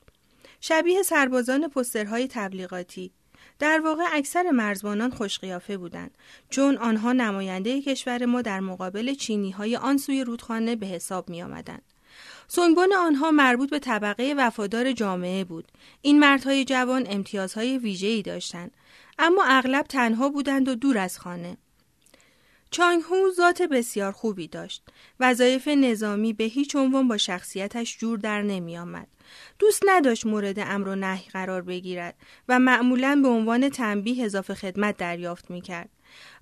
شبیه سربازان پوسترهای تبلیغاتی. در واقع اکثر مرزبانان خوش قیافه بودند، چون آنها نماینده کشور ما در مقابل چینی‌های آن سوی رودخانه به حساب می‌آمدند. سونگبون آنها مربوط به طبقه وفادار جامعه بود. این مردهای جوان امتیازهای ویژه‌ای داشتند، اما اغلب تنها بودند و دور از خانه. چانگ هو ذات بسیار خوبی داشت. وظایف نظامی به هیچ عنوان با شخصیتش جور در نمی آمد. دوست نداشت مورد امر و نهی قرار بگیرد و معمولاً به عنوان تنبیه اضافه خدمت دریافت می کرد.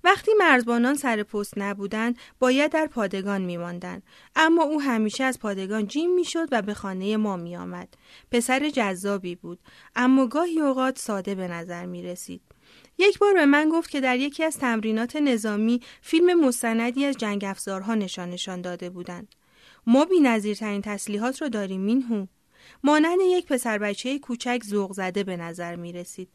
وقتی مرزبانان سر پست نبودند باید در پادگان می ماندند، اما او همیشه از پادگان جیم می شد و به خانه ما می آمد. پسر جذابی بود، اما گاهی اوقات ساده به نظر می رسید. یک بار به من گفت که در یکی از تمرینات نظامی فیلم مستندی از جنگ افزارها نشانشان داده بودند. ما بی‌نظیرترین تسلیحات را داریم مینهو. مانند یک پسر بچه کوچک ذوق زده به نظر می رسید.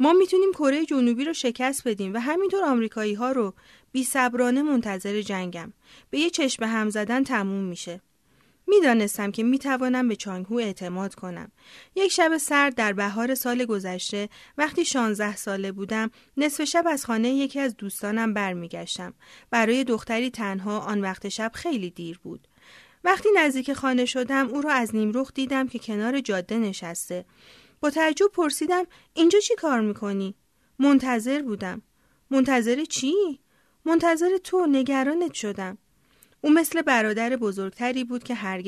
ما میتونیم کره جنوبی رو شکست بدیم و همینطور آمریکایی ها رو. بی‌صبرانه منتظر جنگم. به یه چشم هم زدن تموم میشه. میدانستم که میتوانم به چانگ هو اعتماد کنم. یک شب سرد در بهار سال گذشته وقتی 16 ساله بودم، نصف شب از خانه یکی از دوستانم برمیگشتم. برای دختری تنها آن وقت شب خیلی دیر بود. وقتی نزدیک خانه شدم، او را از نیمروخ دیدم که کنار جاده نشسته. با تعجب پرسیدم اینجا چی کار میکنی؟ منتظر بودم. منتظر چی؟ منتظر تو، نگرانت شدم. او مثل برادر بزرگتری بود که هرگز